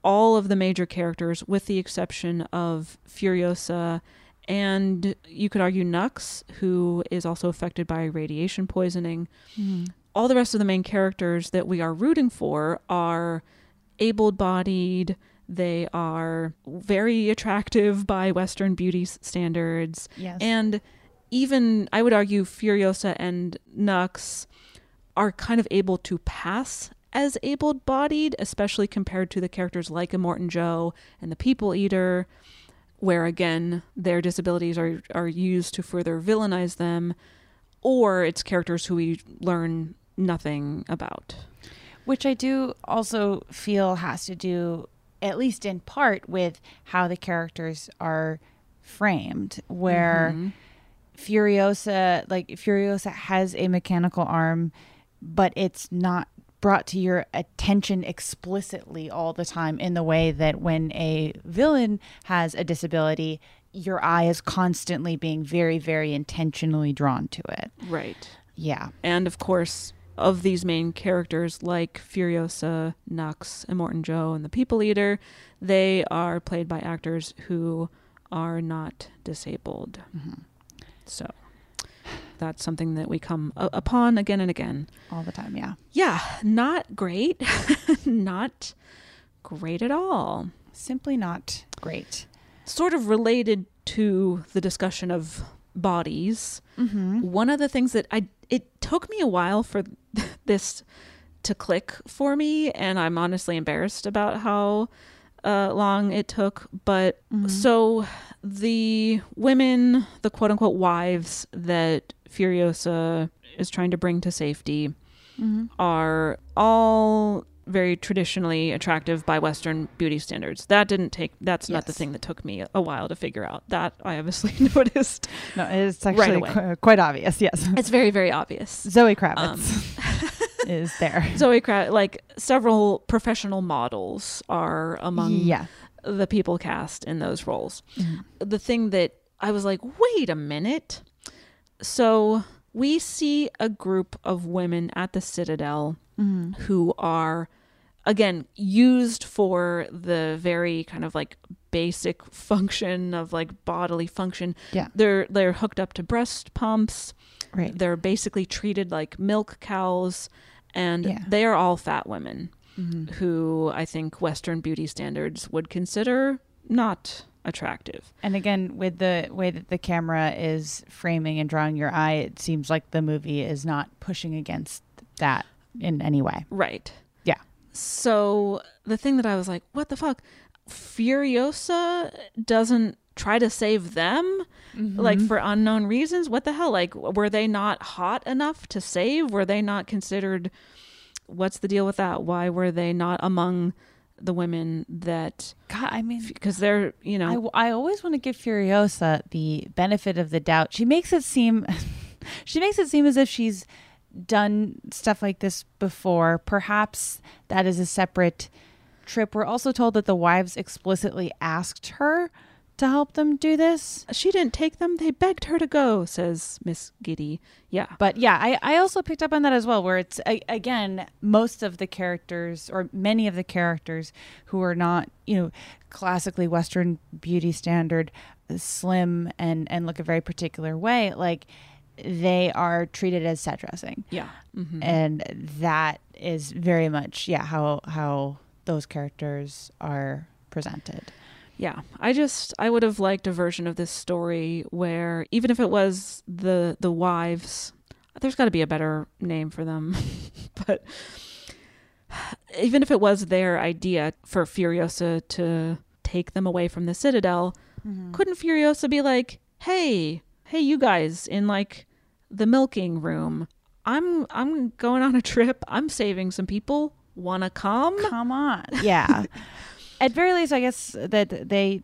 All of the major characters, with the exception of Furiosa and, you could argue, Nux, who is also affected by radiation poisoning, mm-hmm. all the rest of the main characters that we are rooting for are able-bodied. They are very attractive by Western beauty standards. Yes. And even, I would argue, Furiosa and Nux are kind of able to pass as able-bodied, especially compared to the characters like Immortan Joe and the People Eater, where, again, their disabilities are used to further villainize them, or it's characters who we learn nothing about. Which I do also feel has to do, at least in part, with how the characters are framed, where mm-hmm. Furiosa has a mechanical arm, but it's not brought to your attention explicitly all the time in the way that when a villain has a disability, your eye is constantly being very, very intentionally drawn to it. Right. Yeah. And of course, of these main characters like Furiosa, Nux, Immortan Joe, and the People Eater, they are played by actors who are not disabled. Mm-hmm. So that's something that we come upon again and again. All the time, yeah. Yeah, not great. Not great at all. Simply not great. Sort of related to the discussion of bodies, mm-hmm. one of the things that it took me a while for this to click for me, and I'm honestly embarrassed about how long it took, but mm-hmm. so the women, the quote-unquote wives that Furiosa is trying to bring to safety, mm-hmm. are all very traditionally attractive by Western beauty standards. That's not the thing that took me a while to figure out. That I obviously noticed. No, it's actually right away. Quite obvious. Yes, it's very, very obvious. Zoe Kravitz. Is there. Zoe Kravitz, like several professional models are among the people cast in those roles. Mm-hmm. The thing that I was like, wait a minute. So we see a group of women at the Citadel mm-hmm. who are, again, used for the very kind of like basic function of like bodily function. Yeah. They're hooked up to breast pumps. Right. They're basically treated like milk cows. And they are all fat women mm-hmm. who I think Western beauty standards would consider not attractive. And again, with the way that the camera is framing and drawing your eye, it seems like the movie is not pushing against that in any way. Right. Yeah. So the thing that I was like, what the fuck? Furiosa doesn't try to save them, mm-hmm. like, for unknown reasons. What the hell? Like, were they not hot enough to save? Were they not considered? What's the deal with that? Why were they not among the women that, God, I mean, because they're, you know, I always want to give Furiosa the benefit of the doubt. She makes it seem as if she's done stuff like this before. Perhaps that is a separate trip. We're also told that the wives explicitly asked her to help them do this. She didn't take them. They begged her to go, says Miss Giddy. Yeah. But yeah, I also picked up on that as well, where it's, again, most of the characters, or many of the characters who are not, you know, classically Western beauty standard, slim and look a very particular way, like, they are treated as set dressing. Yeah. Mm-hmm. And that is very much, yeah, how those characters are presented. Yeah, I would have liked a version of this story where, even if it was the wives, there's got to be a better name for them, but even if it was their idea for Furiosa to take them away from the Citadel, mm-hmm. couldn't Furiosa be like, hey, you guys in, like, the milking room, I'm going on a trip, I'm saving some people, wanna come? Come on. Yeah. At very least, I guess that they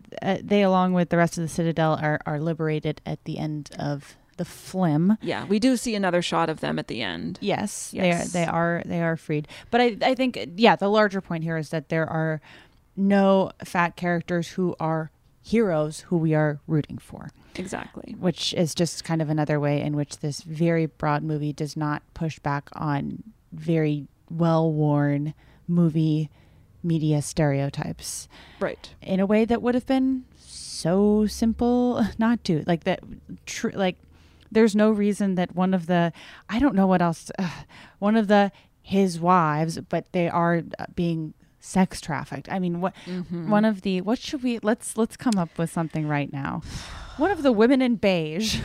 along with the rest of the Citadel are liberated at the end of the film. Yeah, we do see another shot of them at the end. Yes. They are freed. But I think, yeah, the larger point here is that there are no fat characters who are heroes who we are rooting for. Exactly. Which is just kind of another way in which this very broad movie does not push back on very well-worn movie media stereotypes, right, in a way that would have been so simple not to, like, that like, there's no reason that one of the his wives, but they are being sex trafficked. I mean, what, mm-hmm. one of the, what should we, let's come up with something right now. One of the women in beige.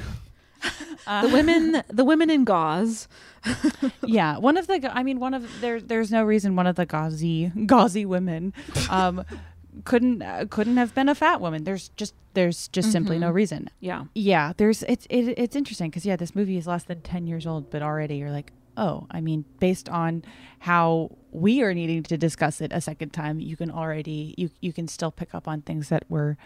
The women in gauze. Yeah, there's no reason one of the gauzy women couldn't have been a fat woman. There's just mm-hmm. simply no reason. Yeah. There's it's interesting because, yeah, this movie is less than 10 years old, but already you're like, oh, I mean, based on how we are needing to discuss it a second time, you can already you can still pick up on things that were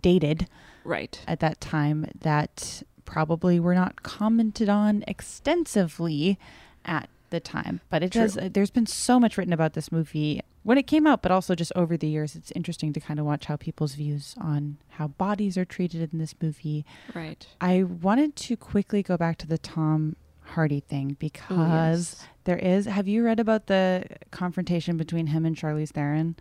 dated, right, at that time that probably were not commented on extensively at the time. But it does, there's been so much written about this movie when it came out, but also just over the years. It's interesting to kind of watch how people's views on how bodies are treated in this movie. Right. I wanted to quickly go back to the Tom Hardy thing because there is, have you read about the confrontation between him and Charlize Theron?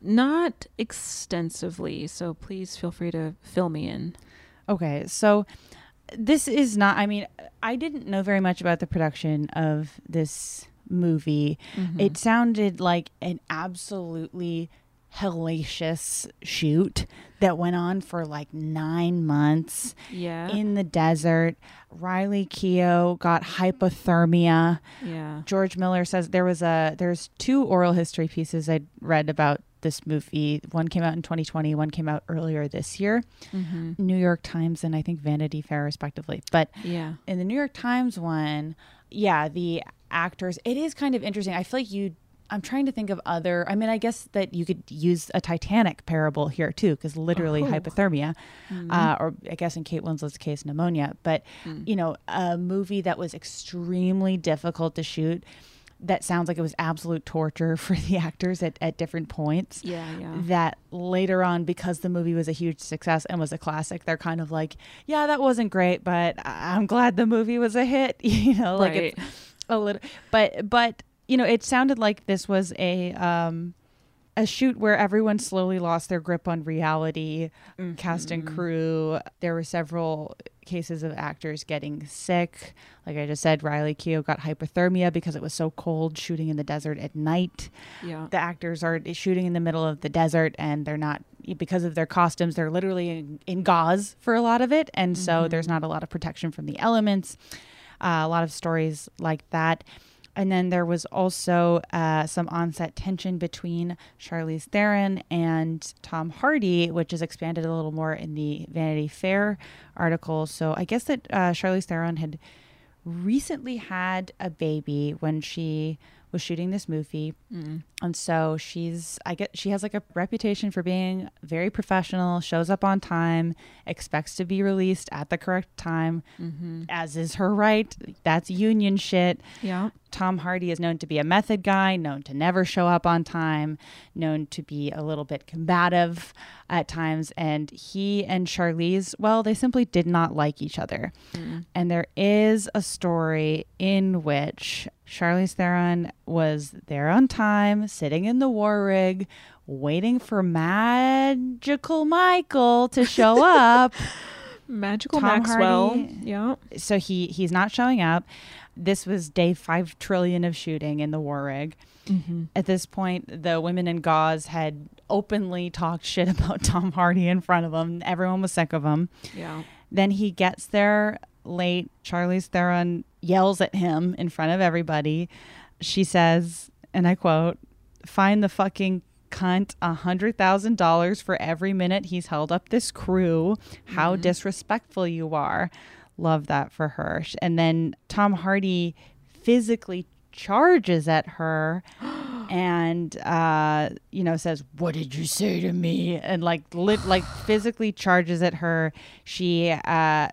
Not extensively, so please feel free to fill me in. Okay, so this is not, I mean, I didn't know very much about the production of this movie. Mm-hmm. It sounded like an absolutely hellacious shoot that went on for like 9 months in the desert. Riley Keough got hypothermia. Yeah. George Miller says there's two oral history pieces I'd read about this movie. One came out in 2020, one came out earlier this year. Mm-hmm. New York Times and I think Vanity Fair respectively. But yeah, in the New York Times one, yeah, the actors, it is kind of interesting. I feel like I'm trying to think of other, I mean, I guess that you could use a Titanic parable here too, because literally hypothermia, mm-hmm. Or I guess in Kate Winslet's case, pneumonia, but you know, a movie that was extremely difficult to shoot. That sounds like it was absolute torture for the actors at different points. Yeah. That later on, because the movie was a huge success and was a classic, they're kind of like, yeah, that wasn't great, but I'm glad the movie was a hit. You know, like, right. It's a little, but you know, it sounded like this was a shoot where everyone slowly lost their grip on reality, mm-hmm. cast and crew. There were several cases of actors getting sick. Like I just said, Riley Keough got hypothermia because it was so cold shooting in the desert at night. Yeah. The actors are shooting in the middle of the desert and they're not, because of their costumes, they're literally in gauze for a lot of it. And mm-hmm. so there's not a lot of protection from the elements. A lot of stories like that. And then there was also some on-set tension between Charlize Theron and Tom Hardy, which is expanded a little more in the Vanity Fair article. So I guess that Charlize Theron had recently had a baby when she was shooting this movie. Mm. And so she has like a reputation for being very professional, shows up on time, expects to be released at the correct time, mm-hmm. as is her right. That's union shit. Yeah. Tom Hardy is known to be a method guy, known to never show up on time, known to be a little bit combative at times. And he and Charlize, well, they simply did not like each other. Mm. And there is a story in which Charlize Theron was there on time, sitting in the war rig, waiting for Magical Michael to show up. Magical Tom Maxwell. Hardy. Yeah. So he's not showing up. This was day 5 trillion of shooting in the war rig. Mm-hmm. At this point, the women in gauze had openly talked shit about Tom Hardy in front of them. Everyone was sick of him. Yeah. Then he gets there late. Charlize Theron yells at him in front of everybody. She says, and I quote, "Find the fucking cunt $100,000 for every minute he's held up this crew. How mm-hmm. disrespectful you are." Love that for her. And then Tom Hardy physically charges at her and says, "What did you say to me?" And like physically charges at her. She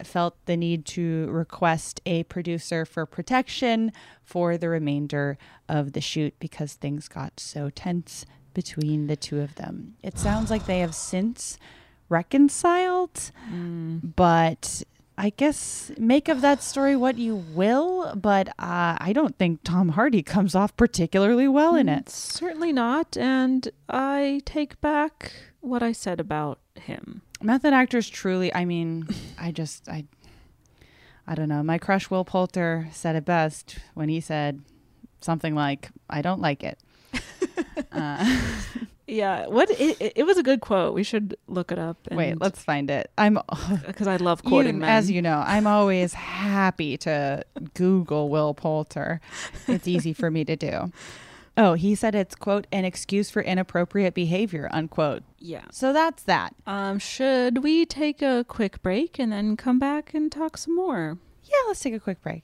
felt the need to request a producer for protection for the remainder of the shoot because things got so tense between the two of them. It sounds like they have since reconciled, but I guess make of that story what you will, but I don't think Tom Hardy comes off particularly well in it. Certainly not, and I take back what I said about him. Method actors truly, I mean, I don't know. My crush Will Poulter said it best when he said something like, "I don't like it." Yeah, it was a good quote. We should look it up. Wait, let's find it. I'm because I love quoting men. As you know, I'm always happy to Google Will Poulter. It's easy for me to do. Oh, he said it's, quote, "an excuse for inappropriate behavior," unquote. Yeah. So that's that. Should we take a quick break and then come back and talk some more? Yeah, let's take a quick break.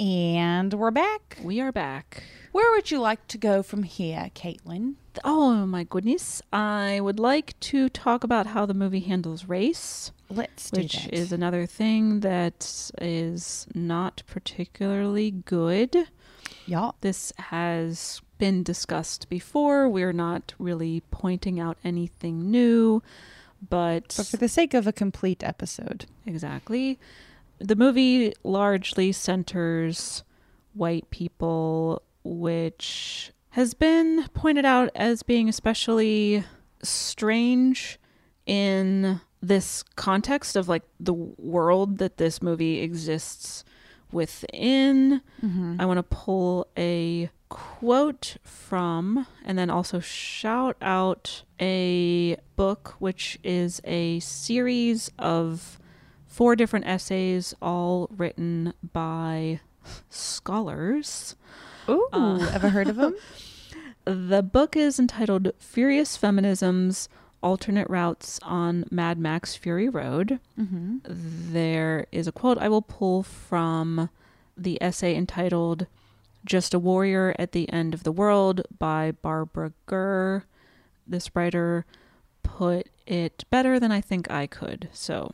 And we're back. We are back. Where would you like to go from here, Caitlin? Oh, my goodness. I would like to talk about how the movie handles race. Let's do that. Which is another thing that is not particularly good. Yeah. This has been discussed before. We're not really pointing out anything new, but for the sake of a complete episode. Exactly. The movie largely centers white people, which has been pointed out as being especially strange in this context of like the world that this movie exists within. Mm-hmm. I want to pull a quote from and then also shout out a book, which is a series of 4 different essays, all written by scholars. Ooh, ever heard of them? The book is entitled Furious Feminism's Alternate Routes on Mad Max Fury Road. Mm-hmm. There is a quote I will pull from the essay entitled Just a Warrior at the End of the World by Barbara Gurr. This writer put it better than I think I could, so...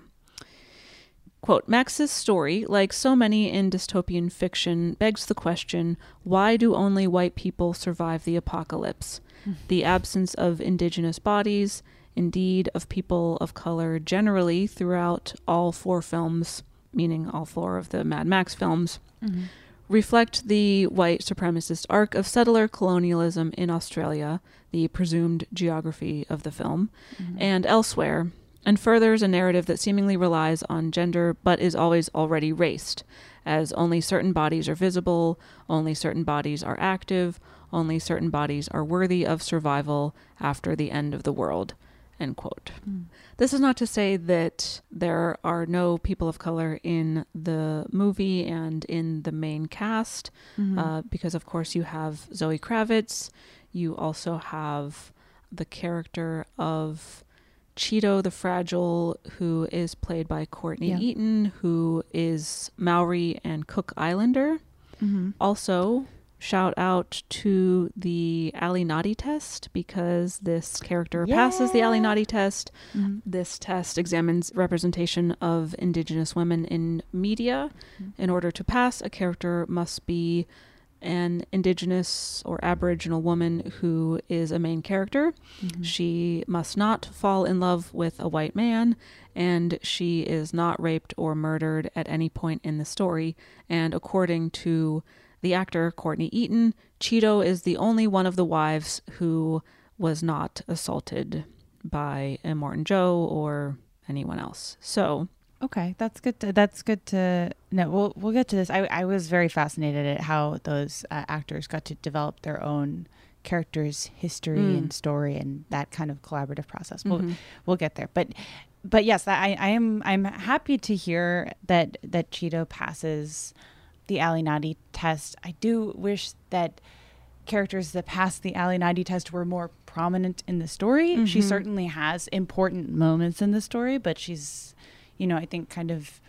Quote, Max's story, like so many in dystopian fiction, begs the question, why do only white people survive the apocalypse? The absence of indigenous bodies, indeed of people of color generally throughout all 4 films, meaning all 4 of the Mad Max films, mm-hmm. reflect the white supremacist arc of settler colonialism in Australia, the presumed geography of the film, mm-hmm. and elsewhere, and furthers a narrative that seemingly relies on gender but is always already raced, as only certain bodies are visible, only certain bodies are active, only certain bodies are worthy of survival after the end of the world, end quote. Mm. This is not to say that there are no people of color in the movie and in the main cast, mm-hmm. Because of course you have Zoe Kravitz, you also have the character of... Cheeto the Fragile, who is played by Courtney yeah. Eaton, who is Maori and Cook Islander. Mm-hmm. Also, shout out to the Ali-Nadi test, because this character yeah. passes the Ali-Nadi test. Mm-hmm. This test examines representation of Indigenous women in media. Mm-hmm. In order to pass, a character must be an Indigenous or Aboriginal woman who is a main character. Mm-hmm. She must not fall in love with a white man, and she is not raped or murdered at any point in the story. And according to the actor Courtney Eaton, Cheeto is the only one of the wives who was not assaulted by Immortan Joe or anyone else. So... Okay, that's good. That's good to know. We'll get to this. I was very fascinated at how those actors got to develop their own characters' history and story, and that kind of collaborative process. Mm-hmm. We'll get there. But yes, I'm happy to hear that Cheeto passes the Ali-Nadi test. I do wish that characters that passed the Ali-Nadi test were more prominent in the story. Mm-hmm. She certainly has important moments in the story, but she's I think kind of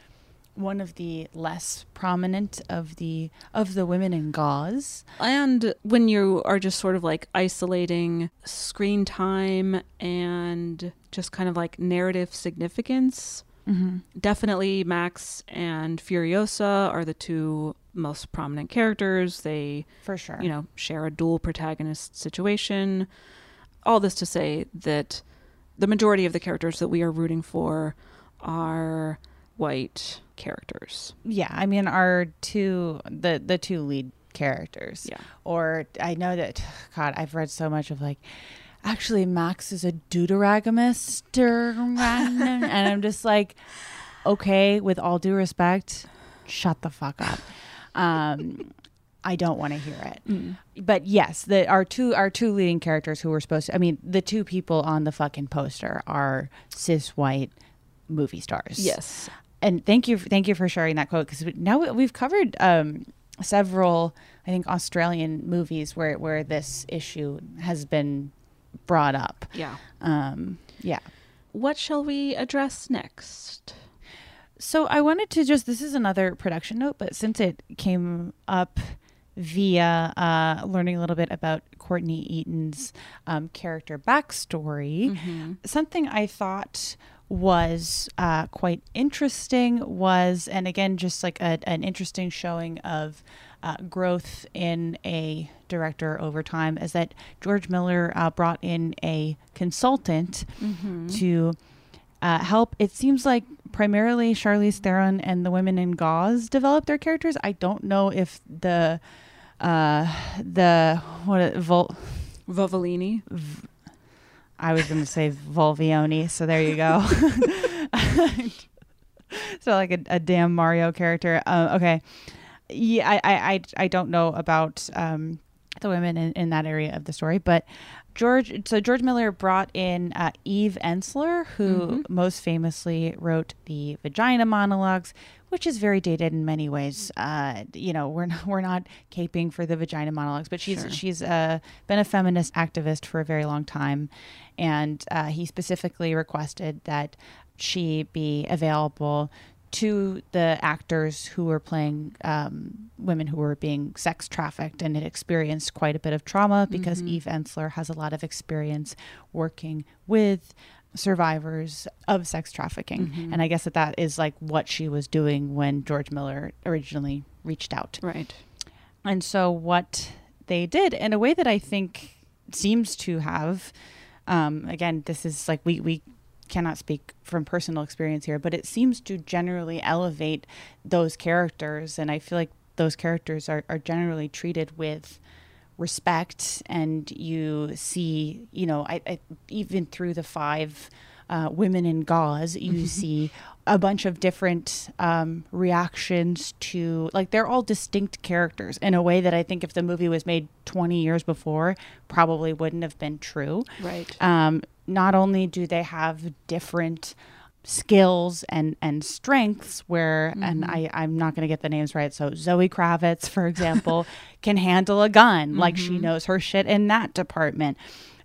one of the less prominent of the women in gauze. And when you are just sort of like isolating screen time and just kind of like narrative significance, mm-hmm. definitely Max and Furiosa are the 2 most prominent characters. They, for sure, share a dual protagonist situation. All this to say that the majority of the characters that we are rooting for are white characters. Yeah, I mean, are the 2 lead characters. Yeah. Or I know that, God, I've read so much of like, actually Max is a deuteragonist, and I'm just like, okay, with all due respect, shut the fuck up. I don't want to hear it. Mm. But yes, our two leading characters who were supposed to, I mean, the two people on the fucking poster are cis white movie stars. Yes. And thank you for sharing that quote, because now we've covered several, I think, Australian movies where this issue has been brought up. Yeah. Yeah. What shall we address next? So I wanted to just, this is another production note, but since it came up via learning a little bit about Courtney Eaton's character backstory, mm-hmm. something I thought was quite interesting was, and again, just like an interesting showing of growth in a director over time, is that George Miller brought in a consultant mm-hmm. to help. It seems like primarily Charlize Theron and the women in gauze developed their characters. I don't know if Vulvalini. I was going to say Vulvioni, so there you go. So like a damn Mario character. Okay. Yeah, I don't know about the women in that area of the story, but George Miller brought in Eve Ensler, who mm-hmm. most famously wrote the Vagina Monologues, which is very dated in many ways. We're not caping for the Vagina Monologues, but she's been a feminist activist for a very long time, and he specifically requested that she be available to the actors who were playing women who were being sex trafficked, and it experienced quite a bit of trauma because mm-hmm. Eve Ensler has a lot of experience working with survivors of sex trafficking. Mm-hmm. And I guess that is like what she was doing when George Miller originally reached out. Right. And so what they did in a way that I think seems to have, again, this is like we cannot speak from personal experience here, but it seems to generally elevate those characters, and I feel like those characters are generally treated with respect, and you see, you know, I even through the 5 women in gauze, you mm-hmm. see a bunch of different reactions to, like, they're all distinct characters in a way that I think if the movie was made 20 years before, probably wouldn't have been true. Right. Not only do they have different skills and strengths where, mm-hmm. and I'm not going to get the names right, so Zoe Kravitz, for example, can handle a gun. Mm-hmm. Like, she knows her shit in that department.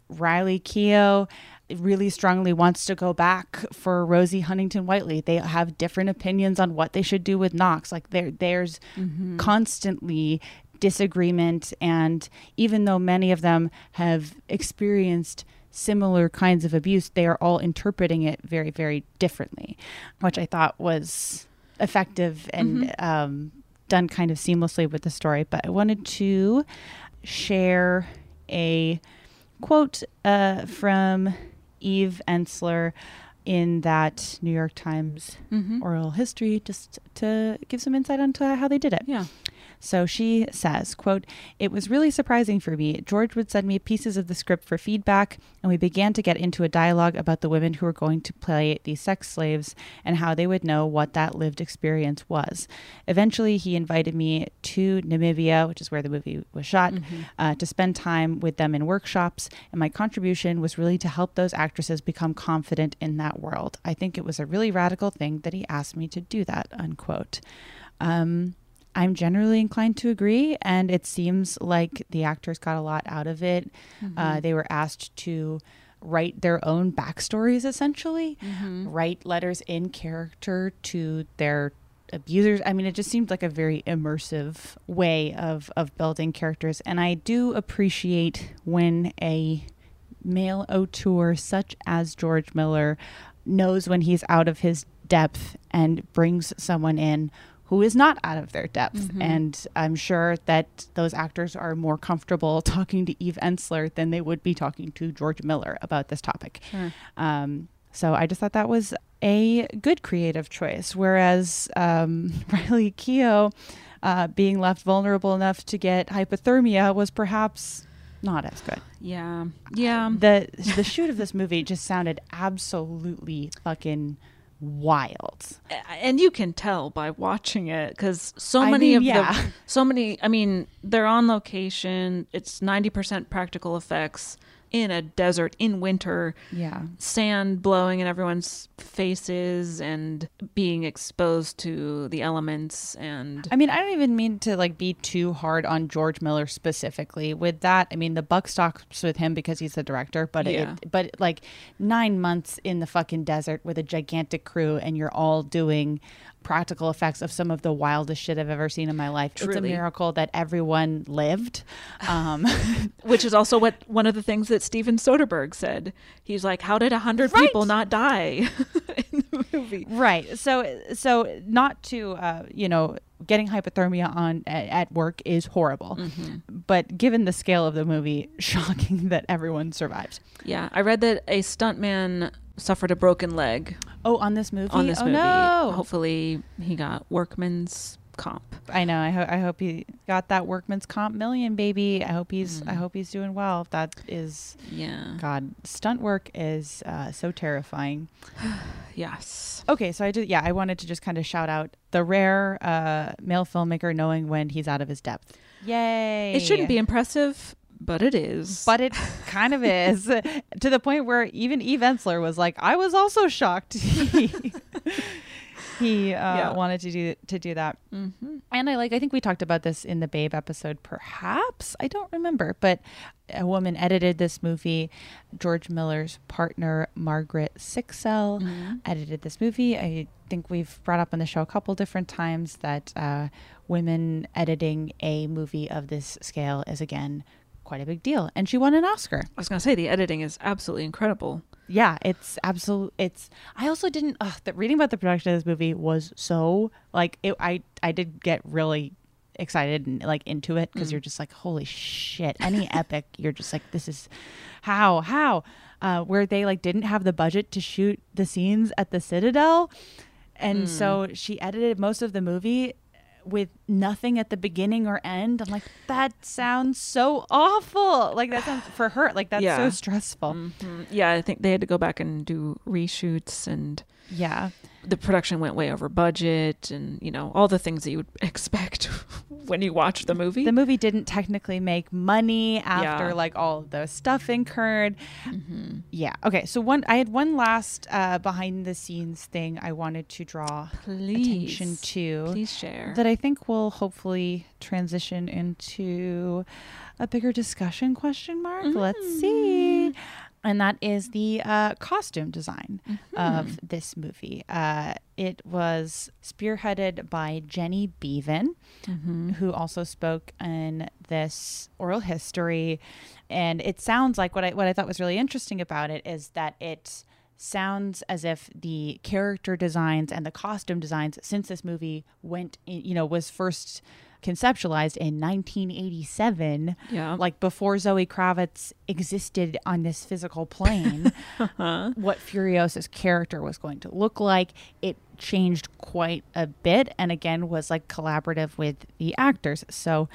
Riley Keough really strongly wants to go back for Rosie Huntington-Whiteley. They have different opinions on what they should do with Nux. Like, there's mm-hmm. constantly disagreement, and even though many of them have experienced similar kinds of abuse, they are all interpreting it very, very differently, which I thought was effective and mm-hmm. Done kind of seamlessly with the story. But I wanted to share a quote from Eve Ensler in that New York Times mm-hmm. oral history, just to give some insight onto how they did it. Yeah. So she says, quote, "It was really surprising for me. George would send me pieces of the script for feedback, and we began to get into a dialogue about the women who were going to play these sex slaves and how they would know what that lived experience was. Eventually, he invited me to Namibia, which is where the movie was shot, mm-hmm. To spend time with them in workshops, and my contribution was really to help those actresses become confident in that world. I think it was a really radical thing that he asked me to do that," unquote. I'm generally inclined to agree, and it seems like the actors got a lot out of it. Mm-hmm. They were asked to write their own backstories, essentially, mm-hmm. write letters in character to their abusers. I mean, it just seemed like a very immersive way of building characters, and I do appreciate when a male auteur such as George Miller knows when he's out of his depth and brings someone in who is not out of their depth. Mm-hmm. And I'm sure that those actors are more comfortable talking to Eve Ensler than they would be talking to George Miller about this topic. Sure. So I just thought that was a good creative choice. Whereas Riley Keough being left vulnerable enough to get hypothermia was perhaps not as good. Yeah. The shoot of this movie just sounded absolutely fucking wild. And you can tell by watching it because so many, I mean, they're on location. It's 90% practical effects in a desert in winter. Yeah. Sand blowing in everyone's faces and being exposed to the elements. And I mean, I don't even mean to like be too hard on George Miller specifically with that. I mean, the buck stops with him because he's the director, but yeah. But like 9 months in the fucking desert with a gigantic crew and you're all doing practical effects of some of the wildest shit I've ever seen in my life. Truly. It's a miracle that everyone lived. Which is also what one of the things that Steven Soderbergh said. He's like, how did 100 people not die in the movie? Right. So not to, you know, getting hypothermia at work is horrible. Mm-hmm. But given the scale of the movie, shocking that everyone survives. Yeah. I read that a stuntman suffered a broken leg. Oh, on this movie? On this movie. No. Hopefully he got workman's comp. I know. I hope he got that workman's comp million, baby. I hope he's doing well. That is, yeah. God, stunt work is so terrifying. Yes. Okay, so I wanted to just kind of shout out the rare male filmmaker knowing when he's out of his depth. Yay. It shouldn't be impressive. But it is. But it kind of is. To the point where even Eve Ensler was like, I was also shocked. He wanted to do that. Mm-hmm. And I think we talked about this in the Babe episode, perhaps. I don't remember. But a woman edited this movie. George Miller's partner, Margaret Sixsell, edited this movie. I think we've brought up on the show a couple different times that women editing a movie of this scale is, again, quite a big deal, and she won an Oscar. I was gonna say the editing is absolutely incredible. Yeah, it's absolute. It's. I also didn't. Reading about the production of this movie was so like it. I did get really excited and like into it because you're just like, holy shit! Any epic, you're just like, this is how where they like didn't have the budget to shoot the scenes at the Citadel, and so she edited most of the movie with nothing at the beginning or end. I'm like, that sounds so awful. Like that sounds for her, like that's so stressful. Mm-hmm. Yeah, I think they had to go back and do reshoots and the production went way over budget and, you know, all the things that you would expect when you watch the movie. The movie didn't technically make money after like all the stuff incurred. Mm-hmm. Yeah. Okay. So I had one last behind the scenes thing I wanted to draw attention to. Please share. That I think will hopefully transition into a bigger discussion ? Let's see. And that is the costume design of this movie. It was spearheaded by Jenny Beaven, who also spoke in this oral history. And it sounds like what I thought was really interesting about it is that it sounds as if the character designs and the costume designs, since this movie was first conceptualized in 1987, like before Zoe Kravitz existed on this physical plane, what Furiosa's character was going to look like, it changed quite a bit and again was like collaborative with the actors. So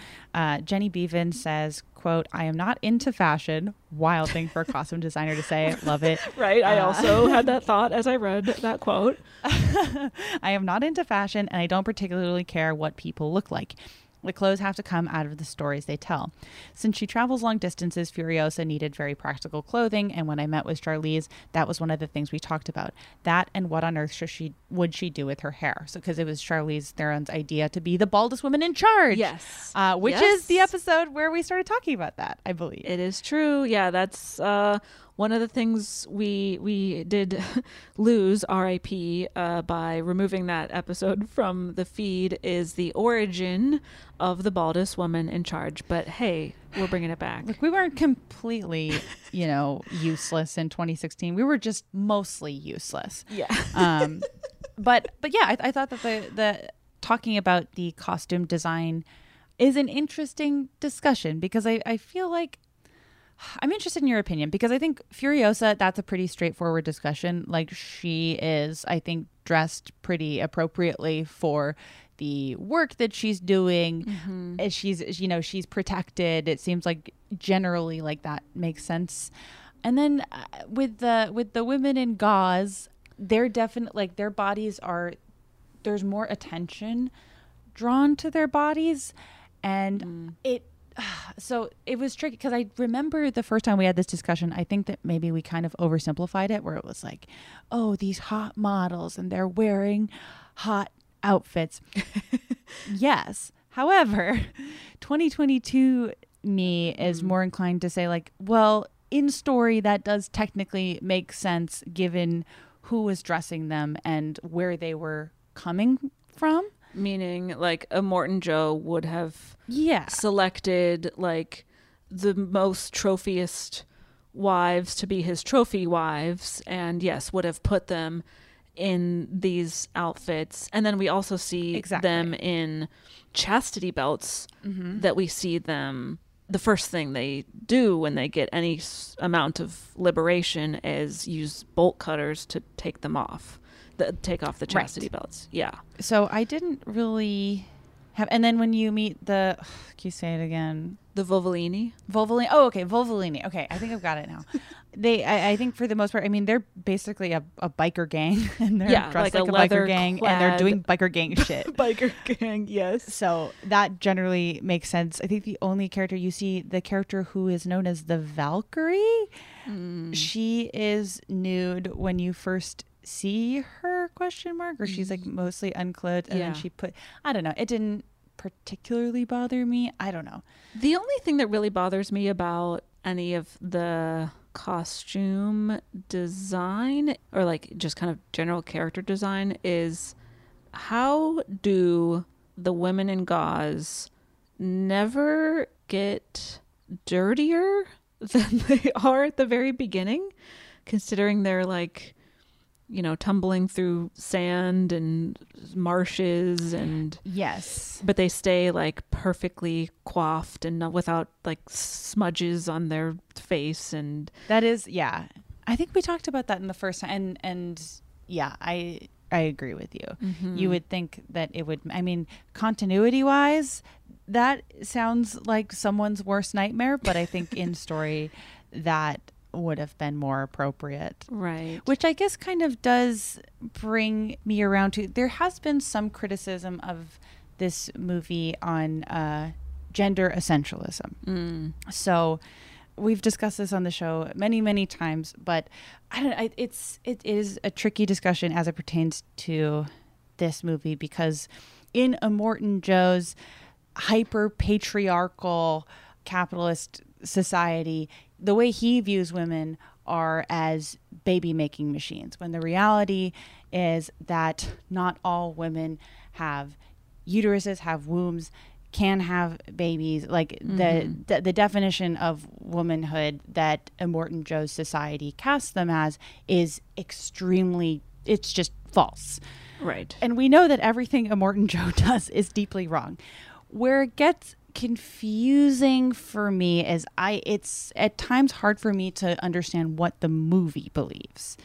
Jenny Beaven says, quote, I am not into fashion. Wild thing for a costume designer to say. Love it. Right. I also had that thought as I read that quote. I am not into fashion and I don't particularly care what people look like. The clothes have to come out of the stories they tell. Since she travels long distances, Furiosa needed very practical clothing, and when I met with Charlize, that was one of the things we talked about. That and what on earth would she do with her hair? So, because it was Charlize Theron's idea to be the baldest woman in charge. Yes. Which is the episode where we started talking about that, I believe. It is true. Yeah, that's... one of the things we did lose, RIP, by removing that episode from the feed is the origin of the baldest woman in charge. But hey, we're bringing it back. Look, we weren't completely, useless in 2016. We were just mostly useless. Yeah. I thought that the talking about the costume design is an interesting discussion because I feel like I'm interested in your opinion because I think Furiosa, that's a pretty straightforward discussion. Like she is, I think, dressed pretty appropriately for the work that she's doing. Mm-hmm. She's, she's protected. It seems like generally like that makes sense. And then with the women in gauze, they're definitely like their bodies are, there's more attention drawn to their bodies. And so it was tricky because I remember the first time we had this discussion, I think that maybe we kind of oversimplified it where it was like, oh, these hot models and they're wearing hot outfits. Yes. However, 2022 me is more inclined to say like, well, in story, that does technically make sense given who was dressing them and where they were coming from. Meaning like Immortan Joe would have selected like the most trophiest wives to be his trophy wives and would have put them in these outfits. And then we also see them in chastity belts that we see them. The first thing they do when they get any amount of liberation is use bolt cutters to take them off, take off the chastity belts. Yeah. So I didn't really have, and then when you meet the, can you say it again? The Vulvalini? Oh, okay. Vulvalini. Okay. I think I've got it now. I think for the most part, I mean, they're basically a biker gang and they're dressed like a biker gang and they're doing biker gang shit. Biker gang, yes. So that generally makes sense. I think the only character you see, the character who is known as the Valkyrie, she is nude when you first see her, question mark, or she's like mostly unclothed and then she put, I don't know, it didn't particularly bother me. I don't know. The only thing that really bothers me about any of the costume design or like just kind of general character design is how do the women in gauze never get dirtier than they are at the very beginning, considering they're like, you know, tumbling through sand and marshes and but they stay like perfectly coiffed and not without like smudges on their face. And that is, I think we talked about that in the first time. And I agree with you. You would think that it would, I mean, continuity wise, that sounds like someone's worst nightmare, but I think in story that would have been more appropriate. Right. Which I guess kind of does bring me around to, there has been some criticism of this movie on gender essentialism. So we've discussed this on the show many, many times, but I don't know, it is a tricky discussion as it pertains to this movie because in Immortan Joe's hyper patriarchal capitalist society, the way he views women are as baby making machines, when the reality is that not all women have uteruses, have wombs, can have babies. Like the definition of womanhood that Immortan Joe's society casts them as is extremely, it's just false. Right. And we know that everything Immortan Joe does is deeply wrong. Where it gets confusing for me is it's at times hard for me to understand what the movie believes,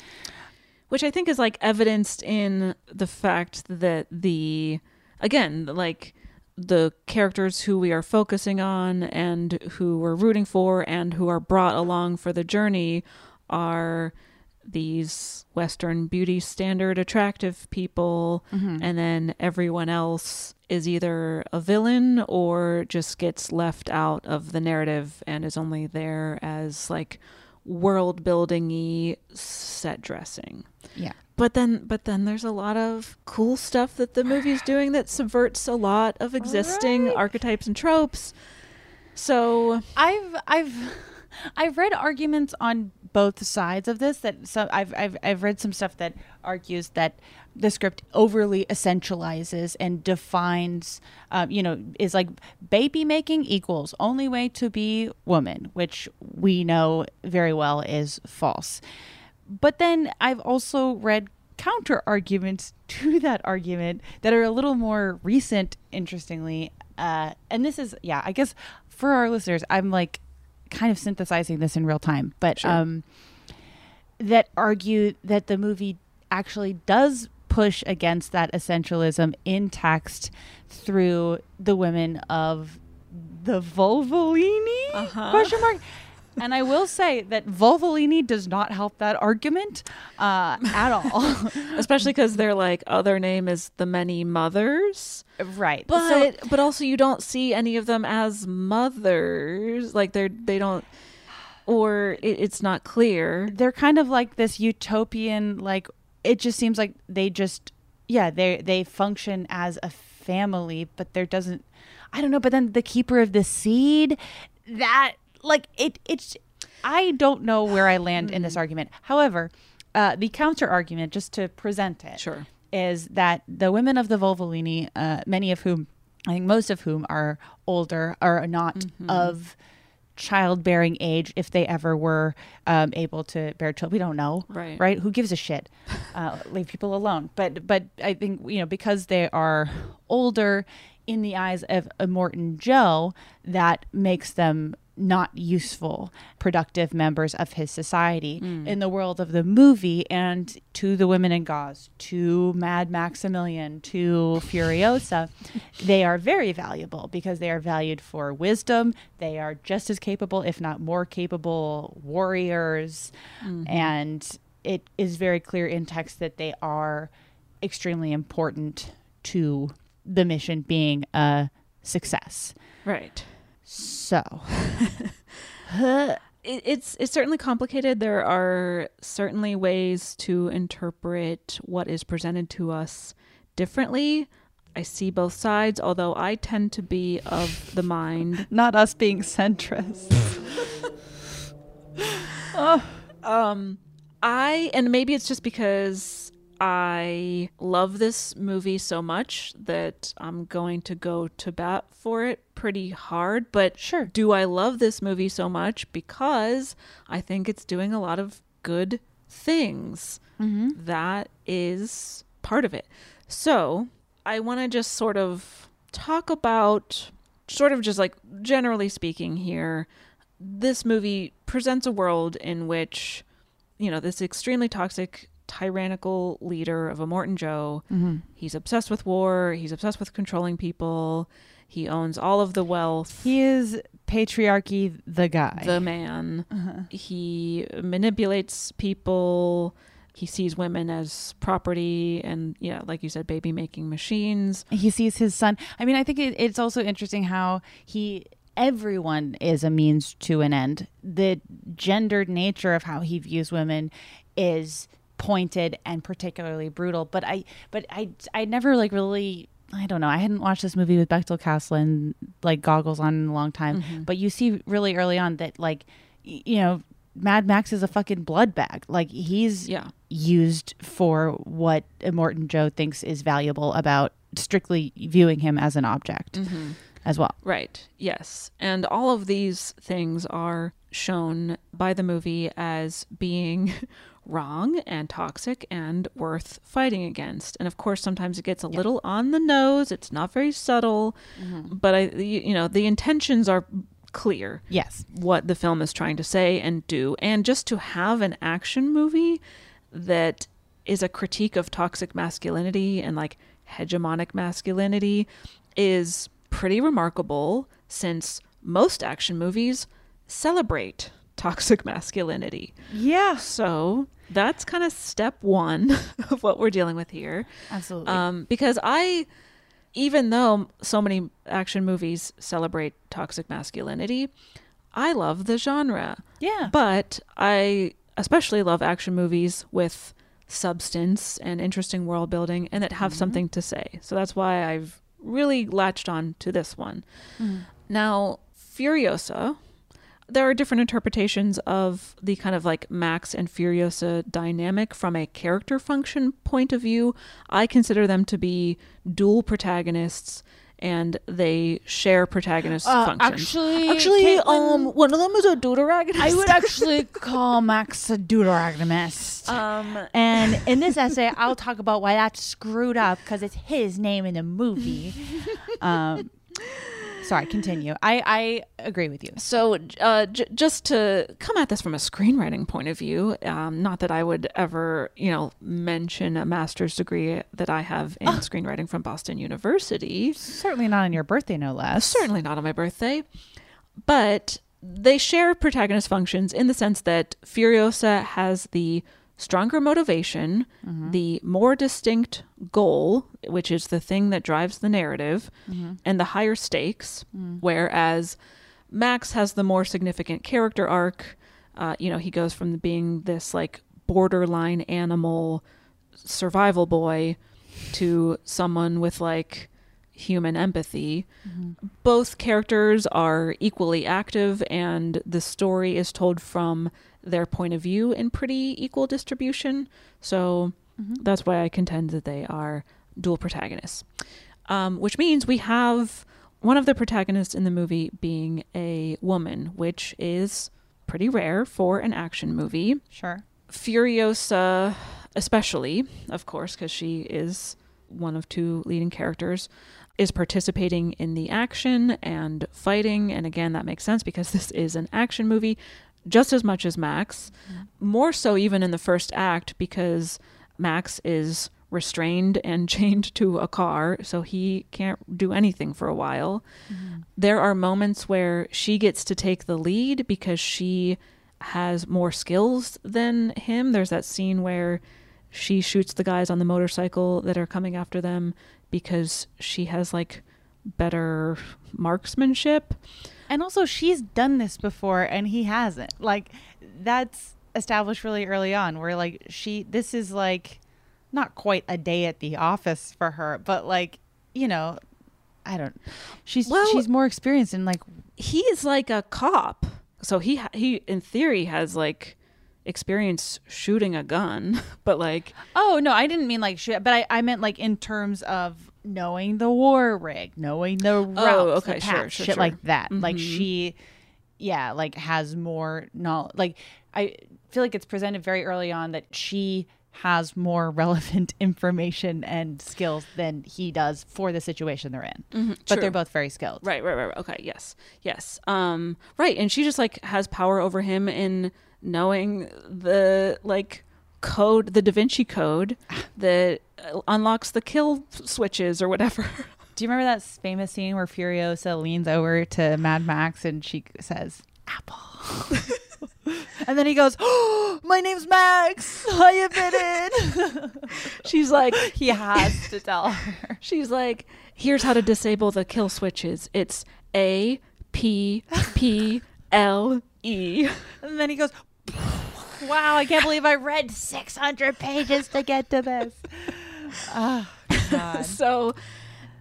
which I think is like evidenced in the fact that the characters who we are focusing on and who we're rooting for and who are brought along for the journey are these Western beauty standard attractive people, and then everyone else is either a villain or just gets left out of the narrative and is only there as like world building-y set dressing. Yeah. But then there's a lot of cool stuff that the movie's doing that subverts a lot of existing archetypes and tropes. So I've read arguments on both sides of this. That so I've read some stuff that argues that the script overly essentializes and defines, is like baby making equals only way to be woman, which we know very well is false. But then I've also read counter arguments to that argument that are a little more recent, interestingly. And this is, I guess for our listeners, I'm like, kind of synthesizing this in real time, but that argue that the movie actually does push against that essentialism in text through the women of the Vulvalini question mark And I will say that Vulvalini does not help that argument at all. Especially because they're like, oh, their name is the Many Mothers. Right. But so, but also you don't see any of them as mothers. Like they don't, or it's not clear. They're kind of like this utopian, like, it just seems like they just, yeah, they function as a family, but there doesn't, I don't know. But then the keeper of the seed, that, like, it's, I don't know where I land in this argument. However, the counter argument, just to present it, sure, is that the women of the Vulvalini, many of whom, I think most of whom, are older, are not of childbearing age, if they ever were able to bear children. We don't know, right? Who gives a shit? Leave people alone. But I think, you know, because they are older, in the eyes of Immortan Joe, that makes them not useful, productive members of his society. In the world of the movie, and to the women in gauze, to Mad Maximilian, to Furiosa, they are very valuable because they are valued for wisdom. They are just as capable, if not more capable, warriors. And it is very clear in text that they are extremely important to the mission being a success. Right. So it's certainly complicated. There are certainly ways to interpret what is presented to us differently. I see both sides, although I tend to be of the mind. Not us being centrists. And maybe it's just because I love this movie so much that I'm going to go to bat for it pretty hard. But sure, do I love this movie so much? Because I think it's doing a lot of good things. That is part of it. So I want to just sort of talk about, sort of just like generally speaking here, this movie presents a world in which, you know, this extremely toxic, tyrannical leader of Immortan Joe. He's obsessed with war. He's obsessed with controlling people. He owns all of the wealth. He is patriarchy, the guy, the man. He manipulates people. He sees women as property and, yeah, like you said, baby making machines. He sees his son. I mean, I think it's also interesting how everyone is a means to an end. The gendered nature of how he views women is pointed and particularly brutal, but I never, like, really, I don't know, I hadn't watched this movie with Bechtel Caslin like goggles on in a long time, but you see really early on that, like, you know, Mad Max is a fucking blood bag. Like, he's used for what Immortan Joe thinks is valuable about strictly viewing him as an object as well. Right. Yes. And all of these things are shown by the movie as being wrong and toxic and worth fighting against. And of course, sometimes it gets a little on the nose. It's not very subtle, but you know, the intentions are clear. Yes. What the film is trying to say and do. And just to have an action movie that is a critique of toxic masculinity and like hegemonic masculinity is pretty remarkable, since most action movies celebrate toxic masculinity. Yeah. So that's kind of step one of what we're dealing with here. Absolutely. Because even though so many action movies celebrate toxic masculinity, I love the genre. Yeah. But I especially love action movies with substance and interesting world building and that have something to say. So that's why I've really latched on to this one. Now, Furiosa, there are different interpretations of the kind of like Max and Furiosa dynamic from a character function point of view. I consider them to be dual protagonists, and they share protagonist function. Actually, Caitlin, one of them is a deuteragonist. I would actually call Max a deuteragonist. And in this essay, I'll talk about why that's screwed up, because it's his name in the movie. Sorry, continue. I agree with you. So just to come at this from a screenwriting point of view, not that I would ever, you know, mention a master's degree that I have in screenwriting from Boston University. Certainly not on your birthday, no less. Certainly not on my birthday. But They share protagonist functions in the sense that Furiosa has the stronger motivation, mm-hmm. the more distinct goal, which is the thing that drives the narrative, mm-hmm. and the higher stakes, mm-hmm. whereas Max has the more significant character arc. He goes from being this like borderline animal survival boy to someone with like human empathy. Mm-hmm. Both characters are equally active, and the story is told from their point of view in pretty equal distribution. So mm-hmm. that's why I contend that they are dual protagonists, which means we have one of the protagonists in the movie being a woman, which is pretty rare for an action movie. Sure. Furiosa especially, of course, because she is one of two leading characters, is participating in the action and fighting. And again, that makes sense because this is an action movie just as much as Max, mm-hmm. more so even in the first act, because Max is restrained and chained to a car, so he can't do anything for a while. Mm-hmm. There are moments where she gets to take the lead because she has more skills than him. There's that scene where she shoots the guys on the motorcycle that are coming after them because she has like better marksmanship. And also she's done this before and he hasn't. Like that's established really early on where like this is like not quite a day at the office for her, but like, you know, she's more experienced and like he is like a cop. So he in theory has like experience shooting a gun, but like I didn't mean like shoot, but I meant like in terms of knowing the war rig, knowing the routes, the path, sure. like that. Mm-hmm. Like she, like has more knowledge. Like I feel like it's presented very early on that she has more relevant information and skills than he does for the situation they're in. Mm-hmm, but they're both very skilled. Right. Okay. Yes. Right. And she just like has power over him in knowing the like code, the Da Vinci Code that unlocks the kill switches or whatever. Do you remember that famous scene where Furiosa leans over to Mad Max and she says, "Apple." And then he goes, "Oh, my name's Max. I admitted." She's like, he has to tell her. She's like, "Here's how to disable the kill switches. It's APPLE. And then he goes, "Wow, I can't believe I read 600 pages to get to this." Oh, God. So,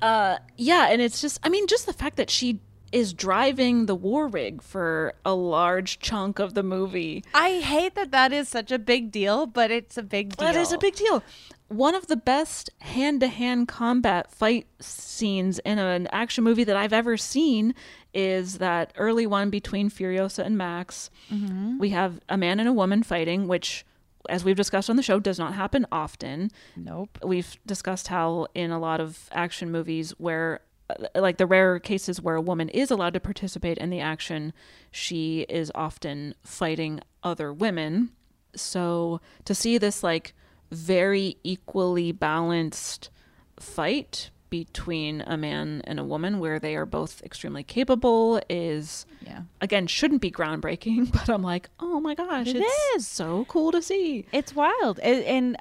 and it's just, I mean, just the fact that she is driving the war rig for a large chunk of the movie. I hate that is such a big deal, but it's a big deal. That is a big deal. One of the best hand-to-hand combat fight scenes in an action movie that I've ever seen is that early one between Furiosa and Max. Mm-hmm. We have a man and a woman fighting, which, as we've discussed on the show, does not happen often. Nope. We've discussed how in a lot of action movies where like the rare cases where a woman is allowed to participate in the action, she is often fighting other women. So to see this like very equally balanced fight between a man and a woman where they are both extremely capable is, again, shouldn't be groundbreaking, but I'm like, oh my gosh, it's so cool to see. It's wild. And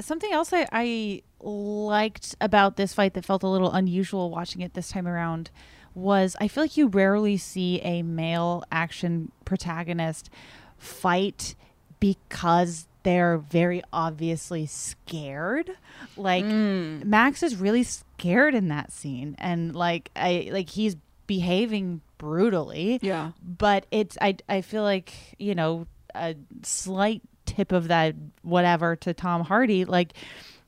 something else I liked about this fight that felt a little unusual watching it this time around was I feel like you rarely see a male action protagonist fight because they're very obviously scared. Like Max is really scared in that scene, and like he's behaving brutally. Yeah, but it's I feel like, you know, a slight tip of that whatever to Tom Hardy. Like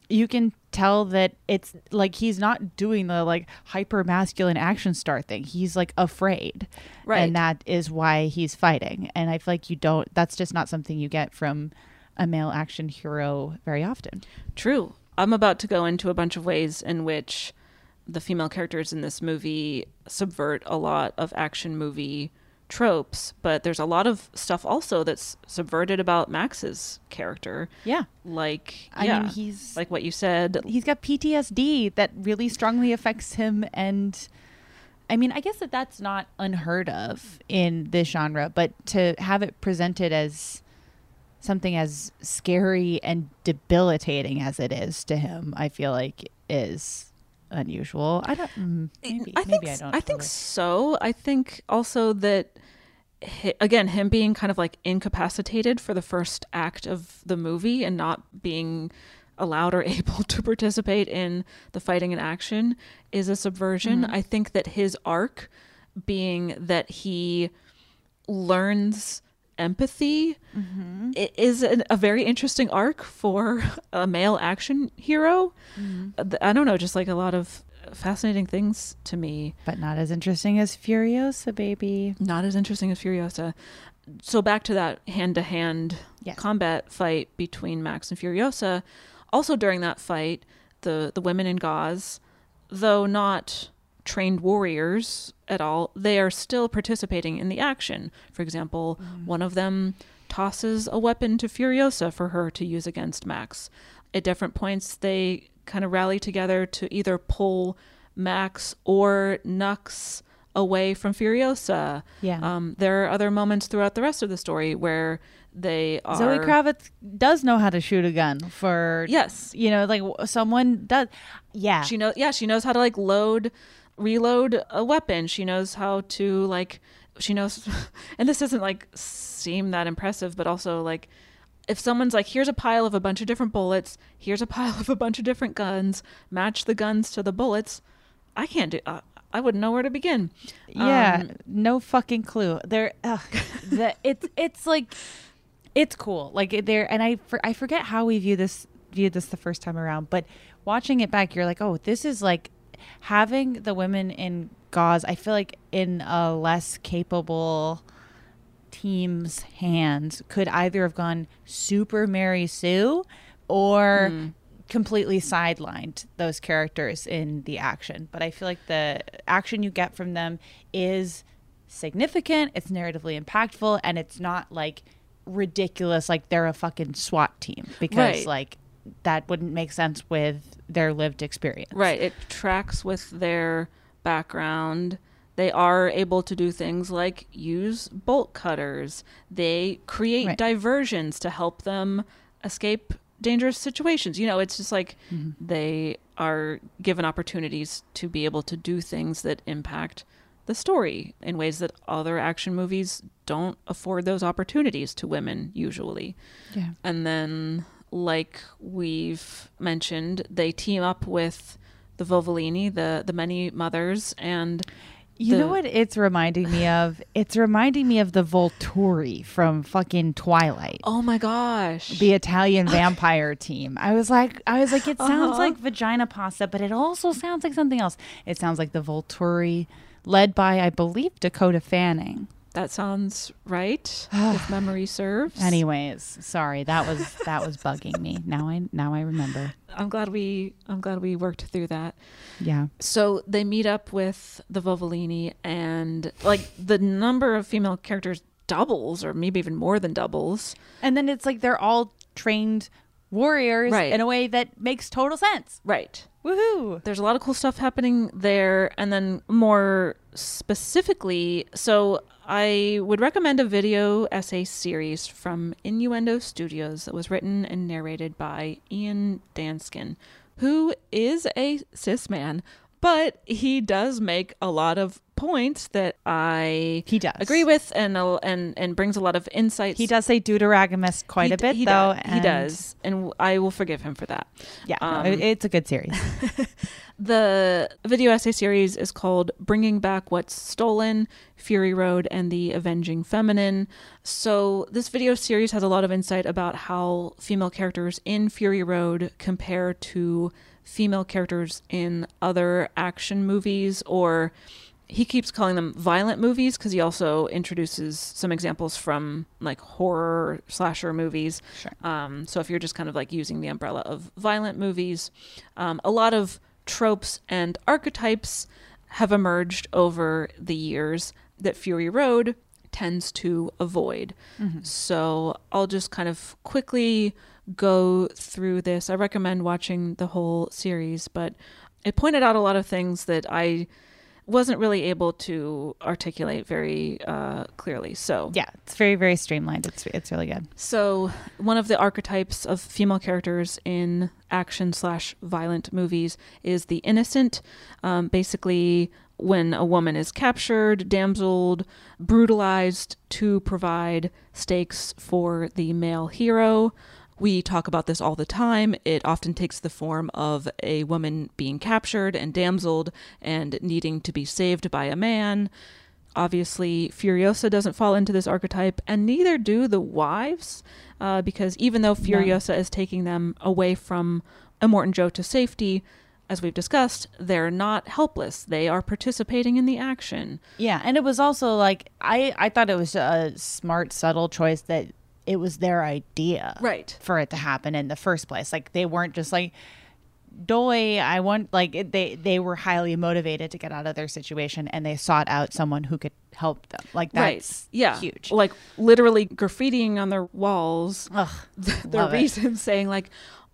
you can tell that it's like he's not doing the like hyper masculine action star thing. He's like afraid, right? And that is why he's fighting. And I feel like that's just not something you get from a male action hero very often. True. I'm about to go into a bunch of ways in which the female characters in this movie subvert a lot of action movie tropes, but there's a lot of stuff also that's subverted about Max's character. Yeah. Like, I mean, he's like what you said. He's got PTSD that really strongly affects him and I mean, I guess that that's not unheard of in this genre, but to have it presented as something as scary and debilitating as it is to him, I feel like is unusual. I don't, maybe, I think, maybe I don't. I think so. I think also that, again, him being kind of like incapacitated for the first act of the movie and not being allowed or able to participate in the fighting and action is a subversion. Mm-hmm. I think that his arc being that he learns empathy mm-hmm. is a very interesting arc for a male action hero. Mm-hmm. I don't know, just like a lot of fascinating things to me. But not as interesting as Furiosa, baby. Not as interesting as Furiosa. So back to that hand-to-hand yes. combat fight between Max and Furiosa. Also during that fight, the women in gauze, though not trained warriors at all, they are still participating in the action. For example, one of them tosses a weapon to Furiosa for her to use against Max. At different points, they kind of rally together to either pull Max or Nux away from Furiosa. Yeah. There are other moments throughout the rest of the story where they are... Zoe Kravitz does know how to shoot a gun for... Yes. You know, like someone does... Yeah. She knows how to like reload a weapon. She knows how to like... She knows... And this doesn't like seem that impressive, but also like... If someone's like, here's a pile of a bunch of different bullets, here's a pile of a bunch of different guns, match the guns to the bullets, I can't do... I wouldn't know where to begin. Yeah, no fucking clue. There, it's like, it's cool. Like there, and I forget how we viewed this the first time around, but watching it back, you're like, oh, this is like having the women in gauze. I feel like in a less capable team's hands could either have gone super Mary Sue or. Completely sidelined those characters in the action, but I feel like the action you get from them is significant, it's narratively impactful, and it's not like ridiculous like they're a fucking SWAT team, because right. like that wouldn't make sense with their lived experience. Right, it tracks with their background. They are able to do things like use bolt cutters. They create right. diversions to help them escape dangerous situations. You know, it's just like mm-hmm. they are given opportunities to be able to do things that impact the story in ways that other action movies don't afford those opportunities to women usually. Yeah. And then, like we've mentioned, they team up with the Vulvalini, the Many Mothers, and know what it's reminding me of? It's reminding me of the Volturi from fucking Twilight. Oh my gosh. The Italian vampire team. I was like, it sounds uh-huh. like vagina pasta, but it also sounds like something else. It sounds like the Volturi led by, I believe, Dakota Fanning. That sounds right, if memory serves. Anyways, sorry, that was bugging me. Now I remember. I'm glad we worked through that. Yeah. So they meet up with the Vulvalini, and like the number of female characters doubles, or maybe even more than doubles. And then it's like they're all trained warriors right. in a way that makes total sense. Right. Woohoo! There's a lot of cool stuff happening there, and then more specifically, so I would recommend a video essay series from Innuendo Studios that was written and narrated by Ian Danskin, who is a cis man, but he does make a lot of points that I agree with and brings a lot of insights. He does say deuteragonist quite a bit, though. He does, and I will forgive him for that. Yeah, it's a good series. The video essay series is called Bringing Back What's Stolen, Fury Road, and the Avenging Feminine. So this video series has a lot of insight about how female characters in Fury Road compare to female characters in other action movies, or he keeps calling them violent movies because he also introduces some examples from like horror slasher movies. Sure. So if you're just kind of like using the umbrella of violent movies, a lot of tropes and archetypes have emerged over the years that Fury Road tends to avoid. Mm-hmm. So I'll just kind of quickly go through this. I recommend watching the whole series, but it pointed out a lot of things that I wasn't really able to articulate very clearly. So yeah, it's very, very streamlined. It's really good. So one of the archetypes of female characters in action/violent movies is the innocent. Basically, when a woman is captured, damseled, brutalized to provide stakes for the male hero. We talk about this all the time. It often takes the form of a woman being captured and damseled and needing to be saved by a man. Obviously, Furiosa doesn't fall into this archetype, and neither do the wives, because even though Furiosa is taking them away from Immortan Joe to safety, as we've discussed, they're not helpless. They are participating in the action. Yeah, and it was also like, I thought it was a smart, subtle choice that it was their idea, right, for it to happen in the first place. Like, they weren't just like, doy, I want, like, they were highly motivated to get out of their situation, and they sought out someone who could help them. Like, that's huge. Like, literally graffitiing on their walls the reason, saying, like,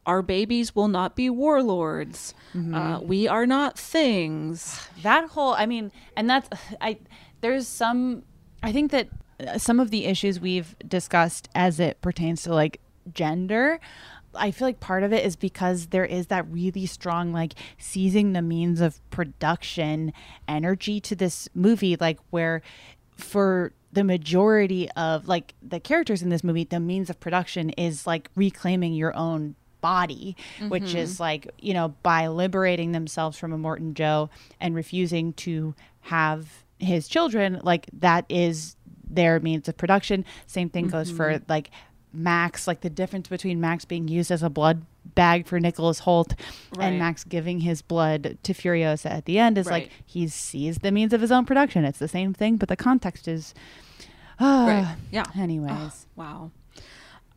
our babies will not be warlords. Mm-hmm. We are not things. That whole, I mean, and that's, I think that some of the issues we've discussed as it pertains to, like, gender, I feel like part of it is because there is that really strong, like, seizing the means of production energy to this movie, like, where for the majority of, like, the characters in this movie, the means of production is, like, reclaiming your own body, mm-hmm. which is, like, you know, by liberating themselves from Immortan Joe and refusing to have his children, like, that is their means of production. Same thing goes for, like, Max, like the difference between Max being used as a blood bag for Nicholas Hoult and Max giving his blood to Furiosa at the end is like, he sees the means of his own production. It's the same thing, but the context is anyways.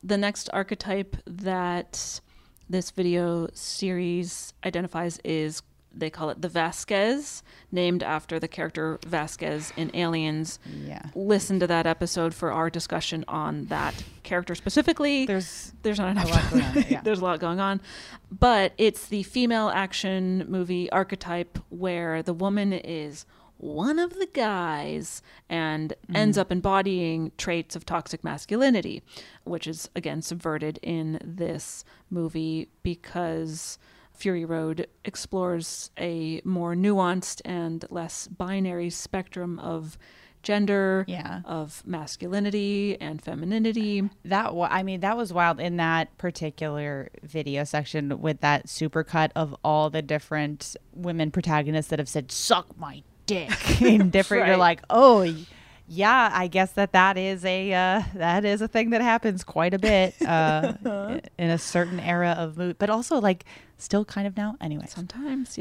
The next archetype that this video series identifies is, they call it the Vasquez, named after the character Vasquez in Aliens. Yeah. Listen to that episode for our discussion on that character specifically. There's not enough. A lot going on. Yeah. There's a lot going on. But it's the female action movie archetype where the woman is one of the guys and ends up embodying traits of toxic masculinity, which is, again, subverted in this movie because Fury Road explores a more nuanced and less binary spectrum of gender, of masculinity and femininity. That was wild in that particular video section with that supercut of all the different women protagonists that have said, suck my dick in different, you're like, oh yeah, I guess that is a thing that happens quite a bit in a certain era of mood, but also, like, still kind of now. Anyway, sometimes,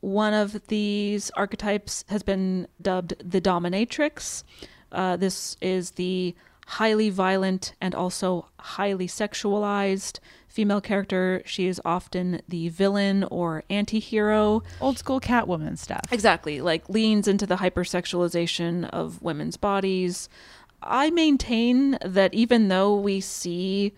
one of these archetypes has been dubbed the dominatrix. This is the highly violent and also highly sexualized female character. She is often the villain or anti-hero. Old school Catwoman stuff. Exactly. Like, leans into the hypersexualization of women's bodies. I maintain that even though we see,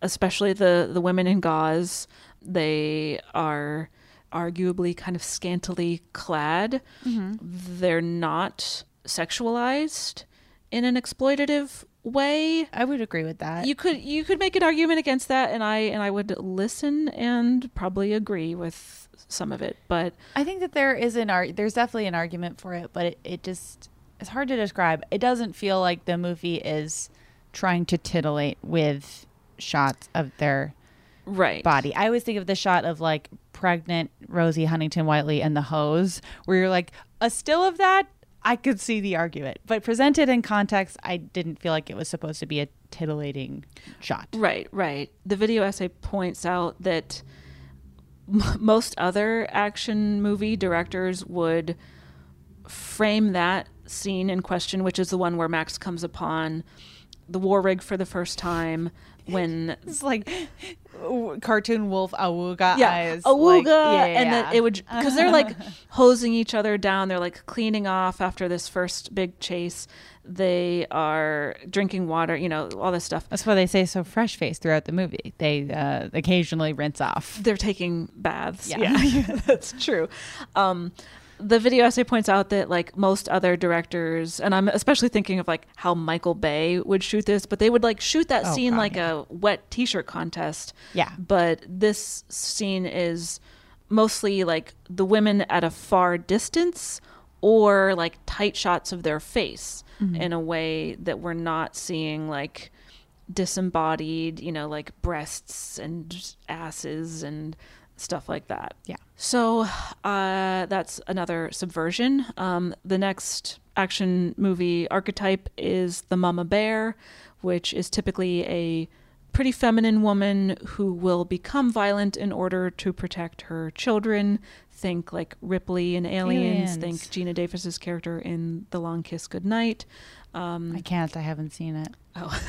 especially the women in gauze, they are arguably kind of scantily clad, they're not sexualized in an exploitative way. I would agree with that. You could make an argument against that, and I would listen and probably agree with some of it, but I think that there's definitely an argument for it, but it just, it's hard to describe. It doesn't feel like the movie is trying to titillate with shots of their body. I always think of the shot of, like, pregnant Rosie Huntington-Whiteley and the hose, where you're like, a still of that, I could see the argument, but presented in context, I didn't feel like it was supposed to be a titillating shot. Right. The video essay points out that most other action movie directors would frame that scene in question, which is the one where Max comes upon the war rig for the first time, when it's like cartoon wolf awooga eyes. Then it would, because they're like hosing each other down, they're like cleaning off after this first big chase, they are drinking water, you know, all this stuff. That's why they say so fresh faced throughout the movie. They occasionally rinse off, they're taking baths. That's true. the video essay points out that like most other directors, and I'm especially thinking of like how Michael Bay would shoot this, but they would like shoot that scene a wet t-shirt contest. Yeah. But this scene is mostly like the women at a far distance or like tight shots of their face in a way that we're not seeing like disembodied, you know, like breasts and asses and stuff like that. Yeah. So that's another subversion. The next action movie archetype is the mama bear, which is typically a pretty feminine woman who will become violent in order to protect her children. Think like Ripley in Aliens. Think Gina Davis's character in The Long Kiss Goodnight. I haven't seen it. Oh,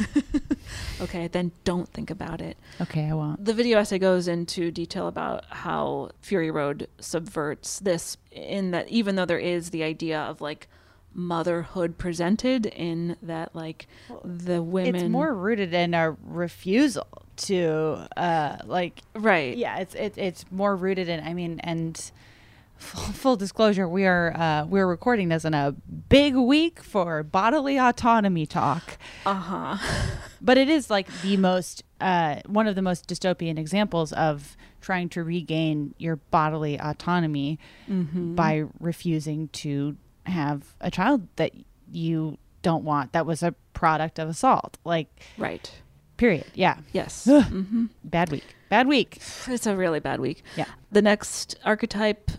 okay. Then don't think about it. Okay, I won't. The video essay goes into detail about how Fury Road subverts this, in that even though there is the idea of like motherhood presented, in that like the women, it's more rooted in a refusal to it's more rooted in, I mean, and full disclosure, we are we're recording this in a big week for bodily autonomy talk. But it is like the most one of the most dystopian examples of trying to regain your bodily autonomy by refusing to have a child that you don't want, that was a product of assault, like, right, period. Yeah. Yes. Bad week. It's a really bad week. Yeah. The next archetype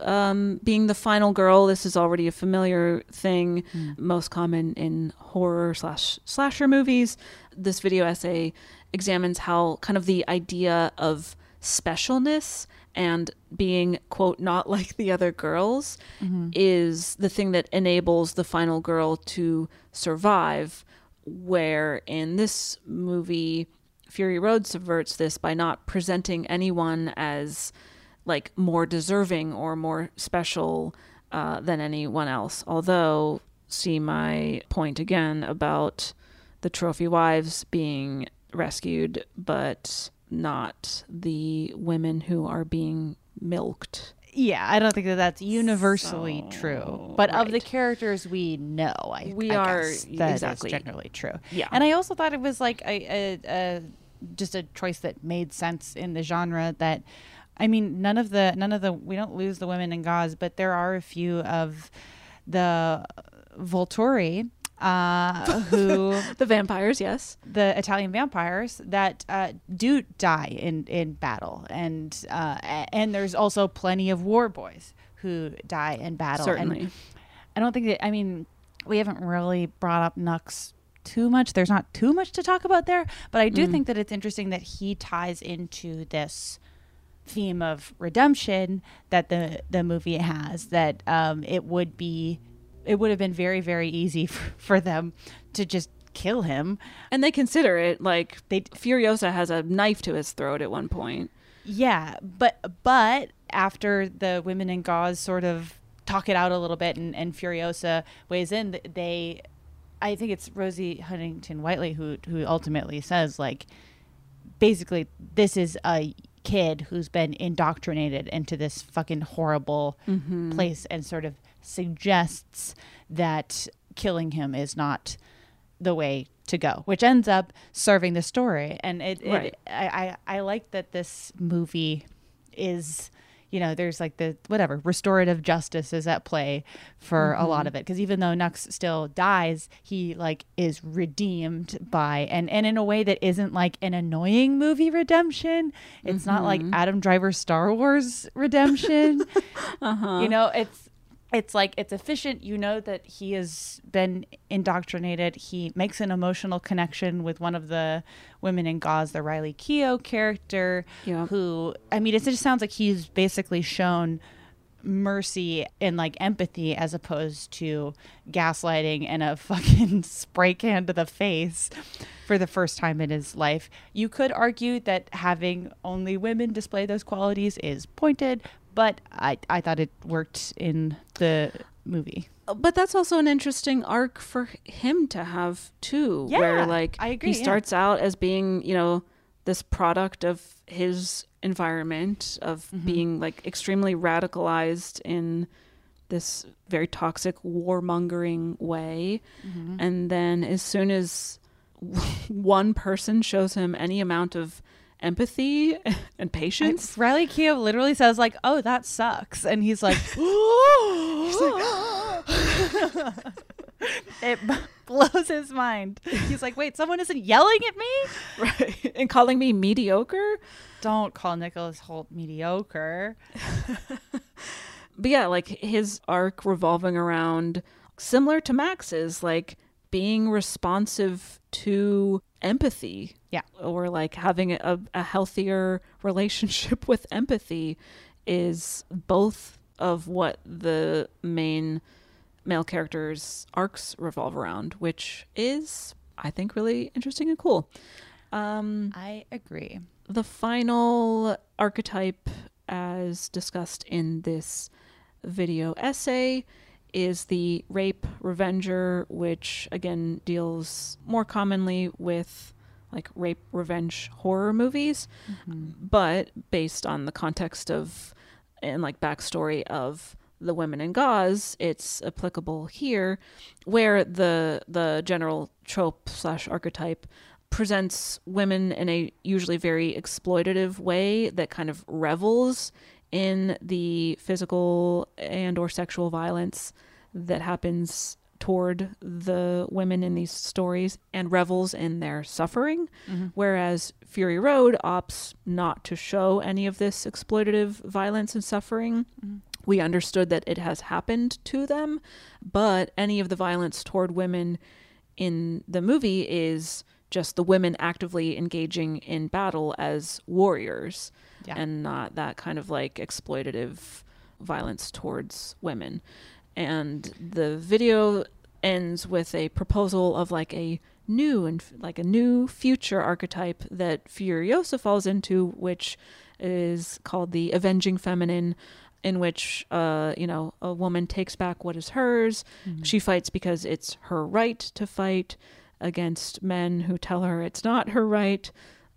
being the final girl. This is already a familiar thing, most common in horror /slasher movies. This video essay examines how kind of the idea of specialness and being, quote, not like the other girls is the thing that enables the final girl to survive, where in this movie, Fury Road subverts this by not presenting anyone as like more deserving or more special than anyone else. Although, see my point again about the trophy wives being rescued, but not the women who are being milked. Yeah, I don't think that that's universally true. But of the characters we know, I guess that is generally true. Yeah. And I also thought it was like just a choice that made sense in the genre. That, I mean, none of the we don't lose the women in gauze, but there are a few of the Volturi. Who the vampires, yes, the Italian vampires that do die in battle, and there's also plenty of war boys who die in battle. Certainly, and I don't think that, I mean, we haven't really brought up Nux too much. There's not too much to talk about there, but I do think that it's interesting that he ties into this theme of redemption that the movie has. That it would have been very, very easy for them to just kill him. And they consider it, like, Furiosa has a knife to his throat at one point. Yeah, but after the women in gauze sort of talk it out a little bit and Furiosa weighs in, I think it's Rosie Huntington-Whiteley who ultimately says, like, basically, this is a kid who's been indoctrinated into this fucking horrible place, and sort of suggests that killing him is not the way to go, which ends up serving the story. And I like that this movie is, you know, there's like the whatever restorative justice is at play for a lot of it, because even though Nux still dies, he like is redeemed by and in a way that isn't like an annoying movie redemption. It's not like Adam Driver's Star Wars redemption. You know, it's like, it's efficient. You know that he has been indoctrinated. He makes an emotional connection with one of the women in gauze, the Riley Keough character, who, I mean, it just sounds like he's basically shown mercy and like empathy, as opposed to gaslighting and a fucking spray can to the face for the first time in his life. You could argue that having only women display those qualities is pointed, but I thought it worked in the movie. But that's also an interesting arc for him to have too, where like I agree, he starts out as being, you know, this product of his environment, of being like extremely radicalized in this very toxic warmongering way. Mm-hmm. And then as soon as one person shows him any amount of empathy and patience, Riley Keough literally says like, oh, that sucks. And he's like, he's like it blows his mind. He's like, wait, someone isn't yelling at me? Right. And calling me mediocre? Don't call Nicholas Hoult mediocre. But yeah, like his arc revolving around, similar to Max's, like being responsive to empathy. Yeah. Or like having a healthier relationship with empathy is both of what the main male characters' arcs revolve around, which is, I think, really interesting and cool. I agree. The final archetype, as discussed in this video essay, is the rape revenger, which again deals more commonly with like rape revenge horror movies, mm-hmm. but based on the context of and like backstory of the women in gauze, it's applicable here, where the general trope / archetype presents women in a usually very exploitative way that kind of revels in the physical and or sexual violence that happens toward the women in these stories and revels in their suffering. Mm-hmm. Whereas Fury Road opts not to show any of this exploitative violence and suffering. Mm-hmm. We understood that it has happened to them, but any of the violence toward women in the movie is just the women actively engaging in battle as warriors, yeah. and not that kind of like exploitative violence towards women. And the video ends with a proposal of like a new future archetype that Furiosa falls into, which is called the avenging feminine, in which, a woman takes back what is hers. Mm-hmm. She fights because it's her right to fight against men who tell her it's not her right,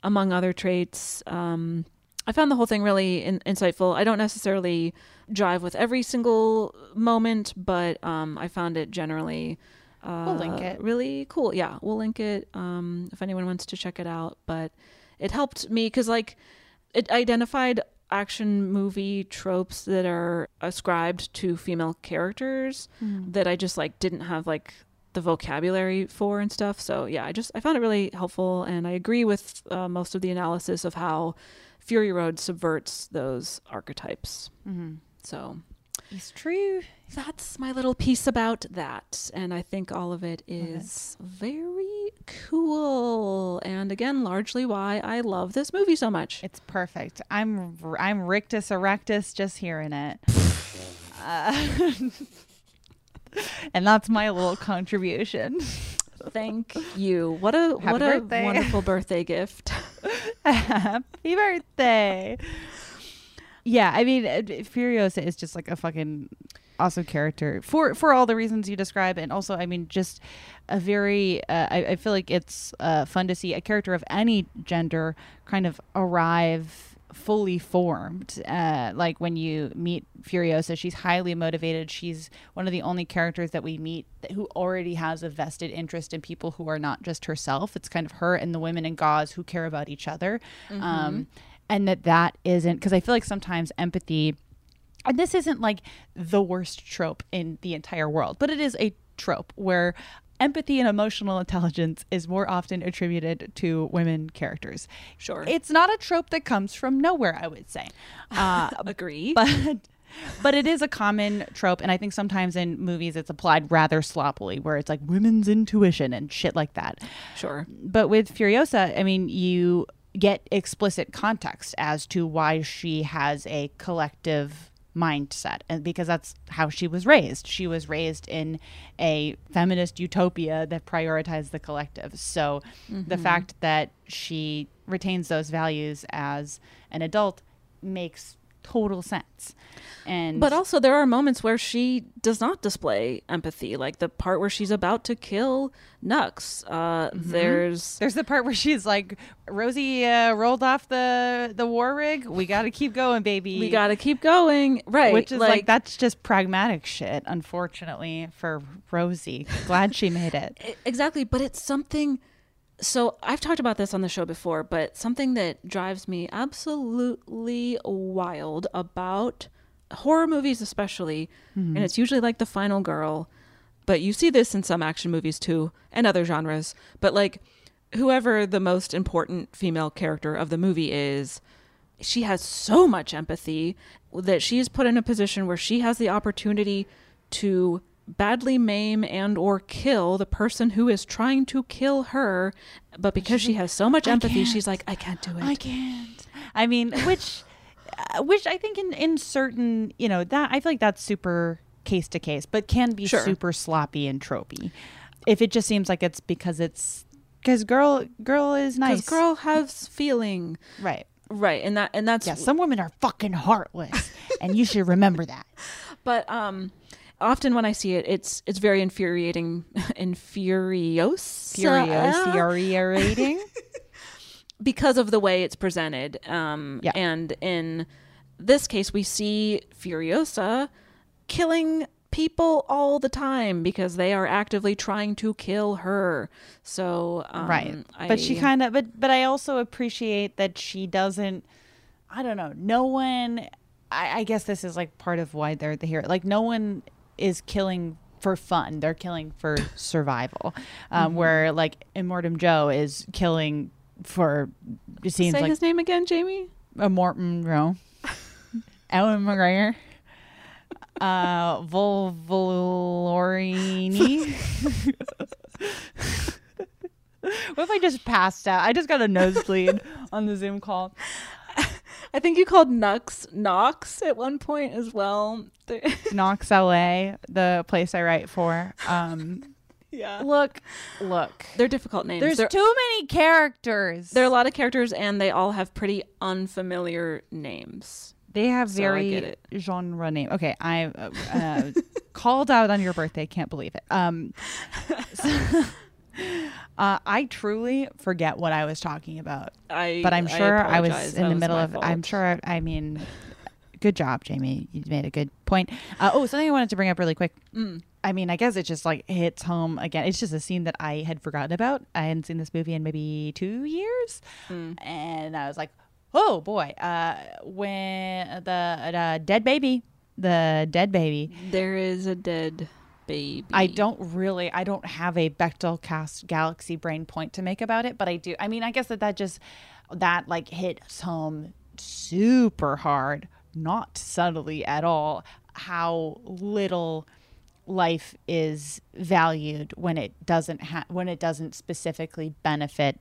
among other traits. I found the whole thing really insightful. I don't necessarily jive with every single moment, but I found it generally we'll link it. Really cool. Yeah, we'll link it if anyone wants to check it out. But it helped me because like it identified action movie tropes that are ascribed to female characters that I just like didn't have like the vocabulary for and stuff. So yeah, I found it really helpful, and I agree with most of the analysis of how Fury Road subverts those archetypes. Mm-hmm. So it's true. That's my little piece about that, and I think all of it is very cool, and again largely why I love this movie so much. It's perfect. I'm Rictus Erectus just hearing it. And that's my little contribution. Thank you. What a wonderful birthday gift. Happy birthday. Yeah, I mean, Furiosa is just like a fucking awesome character for all the reasons you describe. And also, I mean, just a very, I feel like it's fun to see a character of any gender kind of arrive fully formed. Like when you meet Furiosa, she's highly motivated. She's one of the only characters that we meet who already has a vested interest in people who are not just herself. It's kind of her and the women in gauze who care about each other. Mm-hmm. And that isn't, because I feel like sometimes empathy, and this isn't like the worst trope in the entire world, but it is a trope where empathy and emotional intelligence is more often attributed to women characters. Sure. It's not a trope that comes from nowhere, I would say. Agree. But it is a common trope, and I think sometimes in movies it's applied rather sloppily, where it's like women's intuition and shit like that. Sure. But with Furiosa, I mean, you get explicit context as to why she has a collective mindset, and because that's how she was raised. She was raised in a feminist utopia that prioritized the collective. So the fact that she retains those values as an adult makes total sense. And but also there are moments where she does not display empathy, like the part where she's about to kill Nux. There's the part where she's like, Rosie rolled off the war rig, we gotta keep going, baby, we gotta keep going, right? Which is like that's just pragmatic shit, unfortunately for Rosie. Glad she made it. Exactly. But it's something, so I've talked about this on the show before, but something that drives me absolutely wild about horror movies especially, and it's usually like the final girl, but you see this in some action movies too and other genres, but like whoever the most important female character of the movie is, she has so much empathy that she is put in a position where she has the opportunity to badly maim and or kill the person who is trying to kill her, but because she has so much empathy, she's like, I can't do it, I can't. I mean, which I think in certain, you know, that I feel like that's super case to case, but can be super sloppy and tropey if it just seems like it's because girl is nice, because girl has feeling, right and that's some women are fucking heartless and you should remember that. But often when I see it, it's very infuriating. Infuriating. Because of the way it's presented. And in this case, we see Furiosa killing people all the time because they are actively trying to kill her. So, But I also appreciate that she doesn't, I don't know, no one, I guess this is like part of why they're here. Like no one is killing for fun, they're killing for survival, where like Immortan Joe is killing for, it seems say like his name again, Jamie, Immortan Joe, Ellen McGregor, Vulvalini. What if I just passed out? I just got a nosebleed on the Zoom call. I think you called Knox at one point as well. Knox LA, the place I write for. Yeah. Look. They're difficult names. There's too many characters. There are a lot of characters and they all have pretty unfamiliar names. They have very genre names. Okay, I called out on your birthday. Can't believe it. I truly forget what I was talking about, but I'm sure I was in the middle of, I'm sure, I mean, good job, Jamie. You made a good point. Something I wanted to bring up really quick. I mean, I guess it just like hits home again. It's just a scene that I had forgotten about. I hadn't seen this movie in maybe 2 years. And I was like, oh boy, when the dead baby. There is a dead baby. I don't have a Bechdel cast galaxy brain point to make about it, but I do. I mean, I guess that just, that like hits home super hard, not subtly at all, how little life is valued when it doesn't specifically benefit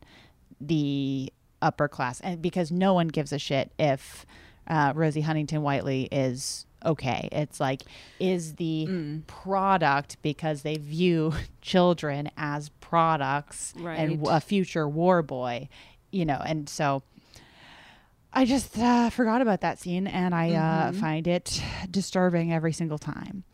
the upper class, and because no one gives a shit if Rosie Huntington-Whiteley is okay. It's like, is the product, because they view children as products and a future war boy, you know. And so I just forgot about that scene, and I find it disturbing every single time.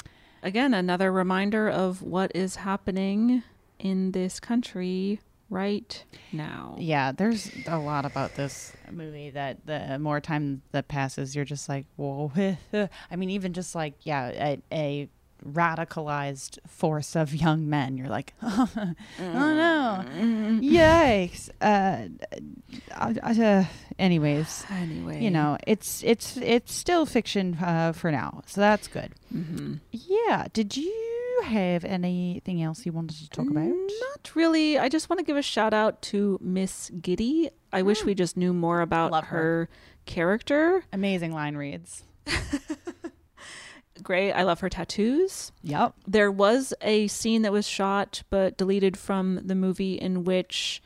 Again, another reminder of what is happening in this country right now. Yeah, there's a lot about this movie that the more time that passes, you're just like, whoa. I mean, even just like, a radicalized force of young men, you're like, oh no, yikes. Anyways, you know, it's still fiction for now, so that's good. Yeah. Did you have anything else you wanted to talk about? Not really. I just want to give a shout out to Miss Giddy. I wish we just knew more about her character. Amazing line reads. Great. I love her tattoos. Yep. There was a scene that was shot but deleted from the movie in which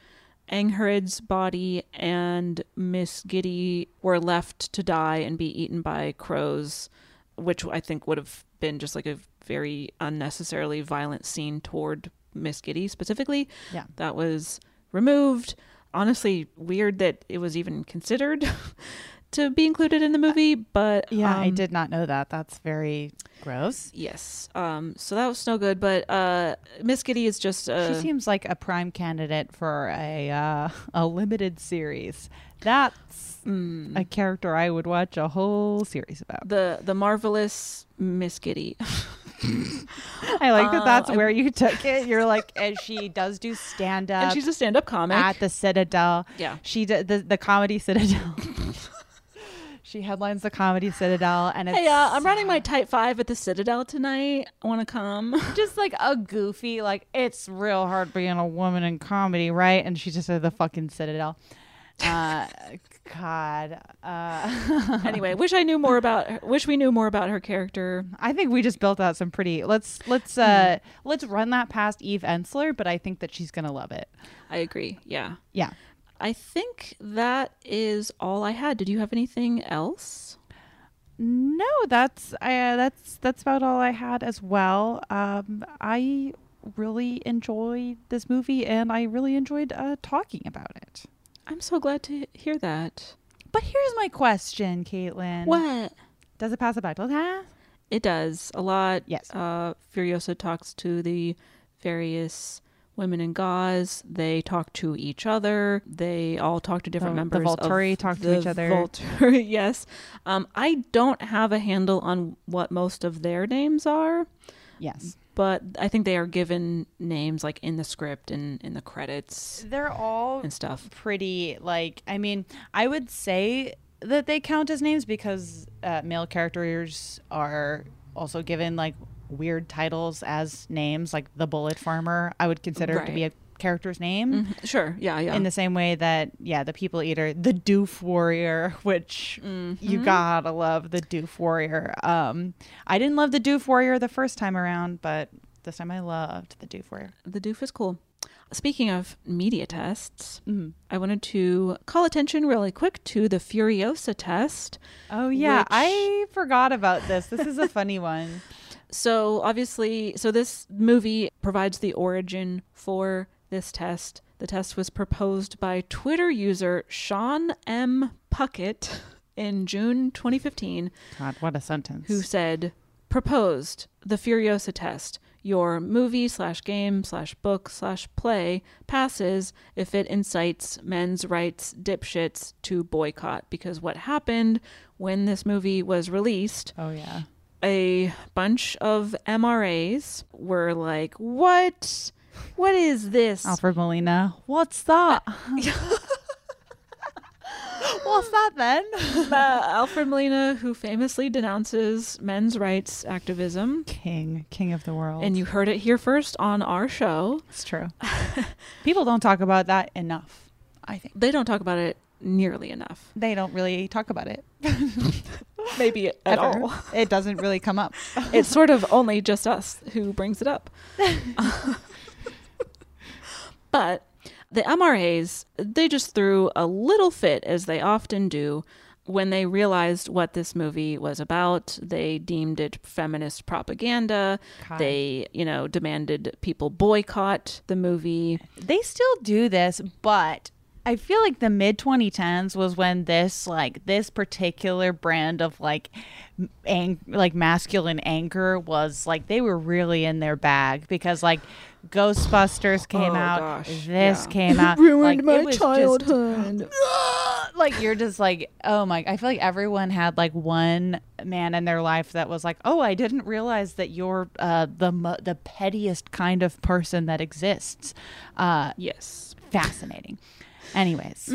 Angharid's body and Miss Giddy were left to die and be eaten by crows, which I think would have been just like a very unnecessarily violent scene toward Miss Giddy specifically. Yeah. That was removed. Honestly, weird that it was even considered. to be included in the movie, but I did not know that. That's very gross. Yes. So that was no good, but Miss Giddy is just she seems like a prime candidate for a limited series. That's a character I would watch a whole series about. The marvelous Miss Giddy. I like that that's where you took it. You're like, and she does do stand-up. And she's a stand-up comic. At the Citadel. Yeah. She did the Comedy Citadel. She headlines the Comedy Citadel. And it's, hey, I'm running my Type 5 at the Citadel tonight. I want to come. Just like a goofy, like, it's real hard being a woman in comedy, right? And she just said the fucking Citadel. God. Anyway, wish we knew more about her character. I think we just built out some pretty. Let's run that past Eve Ensler, but I think that she's gonna love it. I agree. Yeah. Yeah. I think that is all I had. Did you have anything else? No, that's about all I had as well. I really enjoyed this movie, and I really enjoyed talking about it. I'm so glad to hear that. But here's my question, Caitlin. What? Does it pass a bottle test? It does. A lot. Yes. Furiosa talks to the various women in gauze. They talk to each other. They all talk to different members. The Volturi talk to each other. Volturi, yes. I don't have a handle on what most of their names are. Yes. But I think they are given names like in the script and in the credits. They're all and stuff. Pretty like, I mean, I would say that they count as names because male characters are also given like weird titles as names, like the Bullet Farmer. I would consider it to be a character's name. Mm-hmm. Sure. Yeah. Yeah. In the same way that, the People Eater, the Doof Warrior, which you gotta love the Doof Warrior. I didn't love the Doof Warrior the first time around, but this time I loved the Doof Warrior. The Doof is cool. Speaking of media tests, I wanted to call attention really quick to the Furiosa test. Oh yeah. Which... I forgot about this. This is a funny one. So obviously, this movie provides the origin for this test. The test was proposed by Twitter user Sean M. Puckett in June 2015. God, what a sentence. Who said, proposed the Furiosa test. Your movie / game / book / play passes if it incites men's rights dipshits to boycott. Because what happened when this movie was released... Oh, yeah. A bunch of MRAs were like, what? What is this? Alfred Molina. What's that? What's that then? Alfred Molina, who famously denounces men's rights activism. King of the world. And you heard it here first on our show. It's true. People don't talk about that enough, I think. They don't talk about it nearly enough. They don't really talk about it. Maybe at all. It doesn't really come up. It's sort of only just us who brings it up. But the MRAs, they just threw a little fit, as they often do, when they realized what this movie was about. They deemed it feminist propaganda. God. They, demanded people boycott the movie. They still do this, but... I feel like the mid-2010s was when this particular brand of masculine anger was they were really in their bag, because Ghostbusters came out. Gosh, this came out. It ruined my childhood. Just, you're just like, oh my. I feel like everyone had one man in their life that was like, oh, I didn't realize that you're the pettiest kind of person that exists. Yes. Fascinating. Anyways.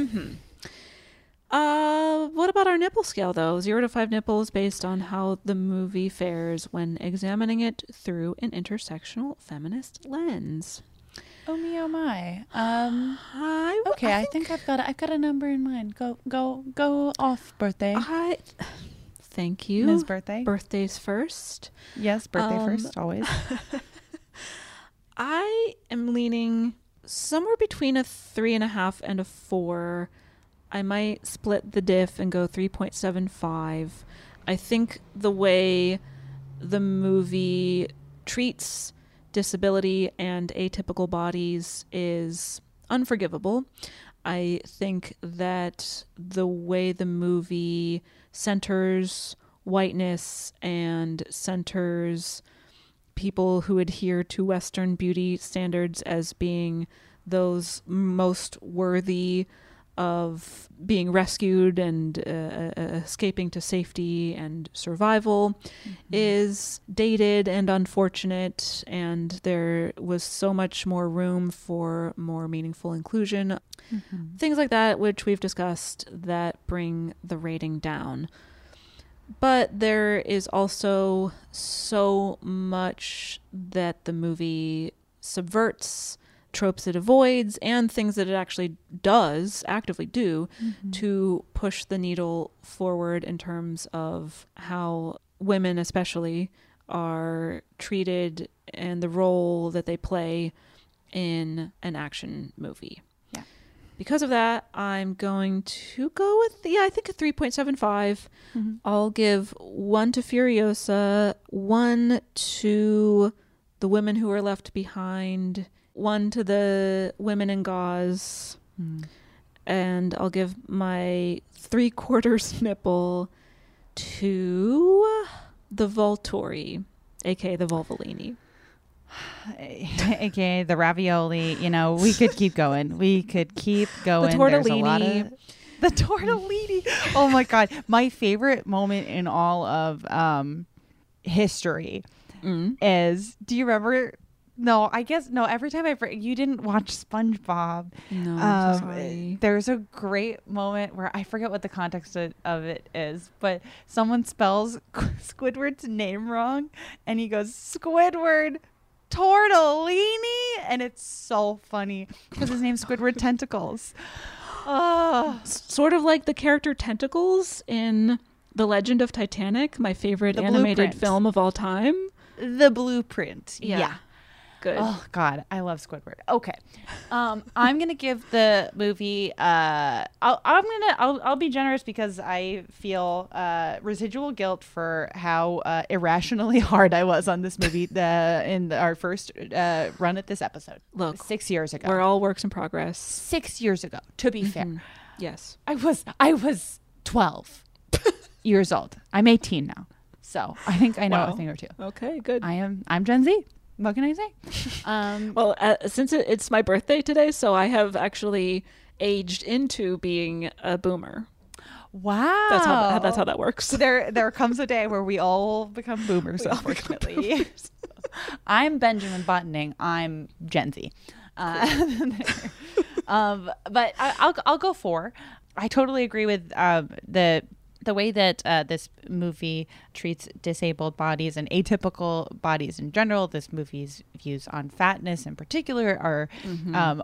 What about our nipple scale, though? 0 to 5 nipples based on how the movie fares when examining it through an intersectional feminist lens. Oh me, oh my. I think I've got a number in mind. Go off, birthday. Thank you. Ms. Birthday. Birthdays first. Yes, birthday first, always. I am leaning... somewhere between a 3.5 and a 4. I might split the diff and go 3.75. I think the way the movie treats disability and atypical bodies is unforgivable. I think that the way the movie centers whiteness and centers people who adhere to Western beauty standards as being those most worthy of being rescued and escaping to safety and survival is dated and unfortunate, and there was so much more room for more meaningful inclusion. Things like that, which we've discussed, that bring the rating down. But there is also so much that the movie subverts, tropes it avoids, and things that it actually does actively do to push the needle forward in terms of how women especially are treated and the role that they play in an action movie. Yeah. Because of that, I'm going to go with, I think a 3.75. I'll give 1 to Furiosa, 1 to the women who are left behind, 1 to the women in gauze, and I'll give my 3/4 nipple to the Volturi, aka the Vulvalini, aka the ravioli. You know, we could keep going. The tortellini. There's a lot of the tortellini. Oh my god, my favorite moment in all of history is. Do you remember? No, I guess no. Every time you didn't watch SpongeBob. No, I'm sorry. There's a great moment where I forget what the context of it is, but someone spells Squidward's name wrong, and he goes Squidward Tortellini, and it's so funny because his name's Squidward Tentacles. Sort of like the character Tentacles in The Legend of Titanic, my favorite animated film of all time. The Blueprint. Yeah. Good. Oh god, I love Squidward. Okay, I'm gonna give the movie I'll be generous because I feel residual guilt for how irrationally hard I was on this movie in our first run at this episode. Look, 6 years ago. We're all works in progress. 6 years ago, to be fair. Yes, I was 12 years old. I'm 18 now, so I think I know a thing or two. Okay, good. I'm Gen Z. What can I say? Well, since it's my birthday today, so I have actually aged into being a boomer. Wow, that's how that works. There comes a day where we all become boomers. Unfortunately, I'm Benjamin Buttoning. I'm Gen Z. Cool. But I'll go 4. I totally agree with the way that this movie treats disabled bodies and atypical bodies in general. This movie's views on fatness in particular are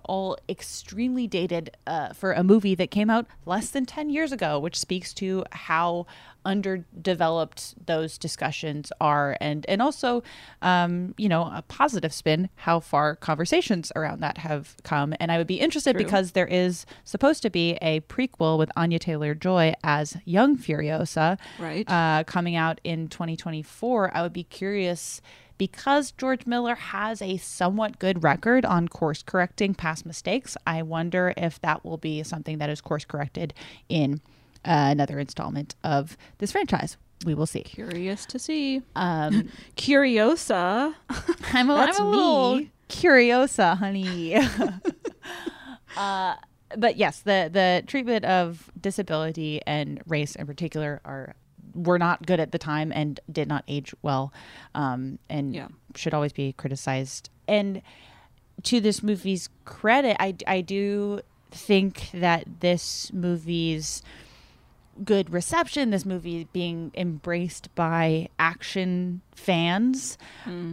all extremely dated for a movie that came out less than 10 years ago, which speaks to how underdeveloped those discussions are, and also, a positive spin, how far conversations around that have come. And I would be interested because there is supposed to be a prequel with Anya Taylor-Joy as young Furiosa, coming out in 2024. I would be curious, because George Miller has a somewhat good record on course correcting past mistakes, I wonder if that will be something that is course corrected in another installment of this franchise. We will see. Curious to see. Curiosa. I'm a little Curiosa, honey. But yes, the treatment of disability and race in particular were not good at the time and did not age well, and should always be criticized. And to this movie's credit, I do think that this movie's good reception, this movie being embraced by action fans,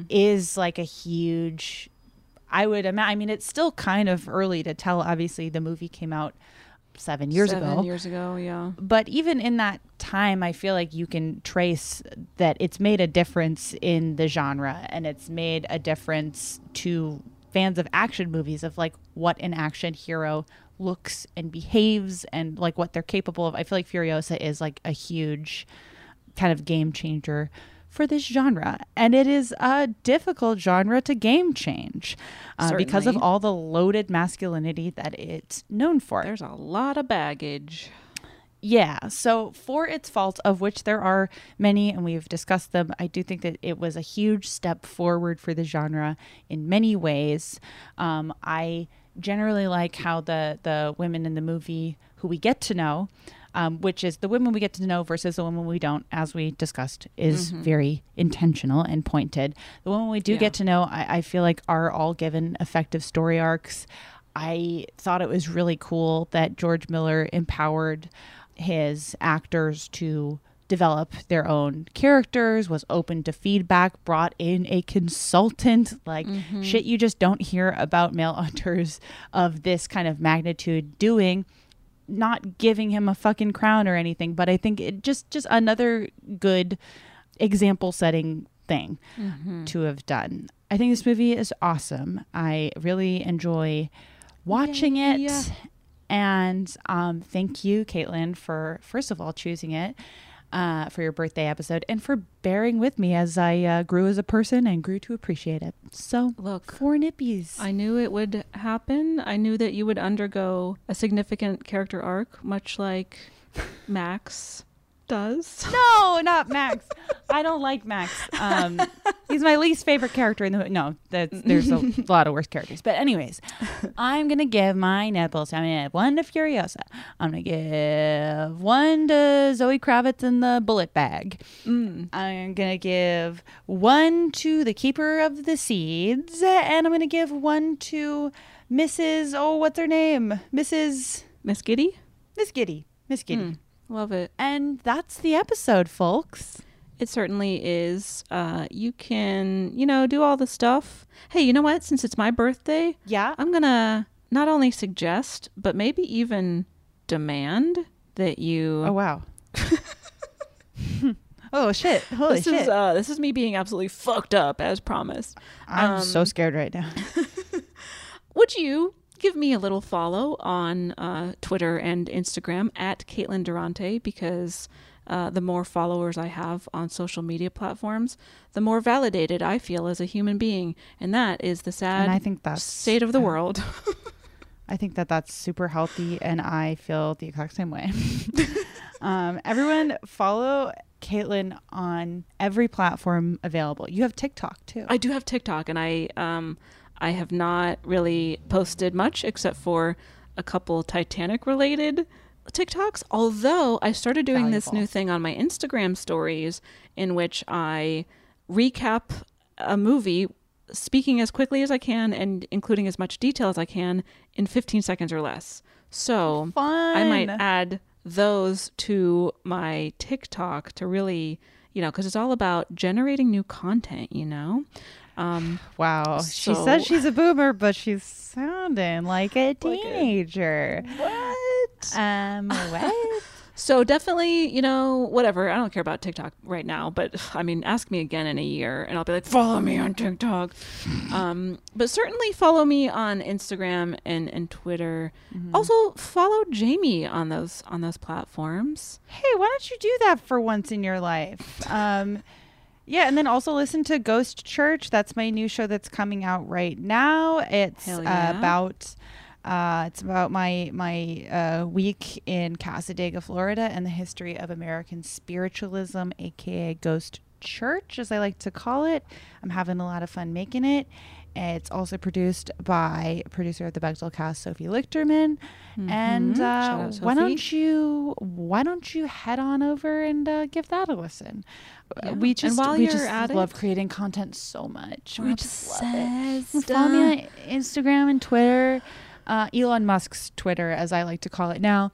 is like a huge, I would imagine, I mean, it's still kind of early to tell. Obviously, the movie came out 7 years ago. 7 years ago, yeah. But even in that time, I feel like you can trace that it's made a difference in the genre, and it's made a difference to fans of action movies of like what an action hero looks and behaves and like what they're capable of. I feel like Furiosa is like a huge kind of game changer for this genre, and it is a difficult genre to game change because of all the loaded masculinity that it's known for. There's a lot of baggage. Yeah, so for its faults, of which there are many, and we've discussed them, I do think that it was a huge step forward for the genre in many ways. I generally like how the women in the movie who we get to know, which is the women we get to know versus the women we don't, as we discussed, is very intentional and pointed. The women we do get to know, I feel like are all given effective story arcs. I thought it was really cool that George Miller empowered his actors to develop their own characters, was open to feedback, brought in a consultant, like shit you just don't hear about male actors of this kind of magnitude doing. Not giving him a fucking crown or anything, but I think it just another good example setting thing to have done. I think this movie is awesome. I really enjoy watching it. Yeah. And thank you, Caitlin, for first of all choosing it for your birthday episode and for bearing with me as I grew as a person and grew to appreciate it. So look, four nippies. I knew it would happen. I knew that you would undergo a significant character arc, much like Max does. No, not Max. I don't like Max. He's my least favorite character in the movie. No, there's a lot of worse characters. But anyways, I'm going to give my nipples. I'm going to give one to Furiosa. I'm going to give one to Zoe Kravitz in the bullet bag. I'm going to give one to the keeper of the seeds. And I'm going to give one to Mrs. Oh, what's her name? Miss Giddy? Miss Giddy. Miss Giddy. Love it. And that's the episode, folks. It certainly is. You can, do all the stuff. Hey, you know what? Since it's my birthday, I'm going to not only suggest, but maybe even demand that you... Oh, wow. Oh, shit. Holy shit. This is me being absolutely fucked up, as promised. I'm so scared right now. Would you... give me a little follow on Twitter and Instagram at Caitlin Durante, because the more followers I have on social media platforms, the more validated I feel as a human being. And that is the sad state of the world. I think that's super healthy, and I feel the exact same way. Everyone follow Caitlin on every platform available. You have TikTok too. I do have TikTok, and I have not really posted much except for a couple Titanic-related TikToks, although I started doing this new thing on my Instagram stories in which I recap a movie, speaking as quickly as I can and including as much detail as I can in 15 seconds or less. So fun. I might add those to my TikTok to really, because it's all about generating new content, Wow. She says she's a boomer, but she's sounding like a teenager. What? What? So definitely, whatever. I don't care about TikTok right now, but ask me again in a year and I'll be like, follow me on TikTok. But certainly follow me on Instagram and Twitter. Also follow Jamie on those platforms. Hey, why don't you do that for once in your life? Yeah, and then also listen to Ghost Church. That's my new show that's coming out right now. It's about my week in Casadega, Florida, and the history of American spiritualism, aka Ghost Church, as I like to call it. I'm having a lot of fun making it. It's also produced by producer of the Bechdel Cast, Sophie Lichterman. And shout out, why don't you head on over and give that a listen? Yeah. We just love creating content so much. We're obsessed. Just love it. Follow me on Instagram and Twitter. Elon Musk's Twitter, as I like to call it now.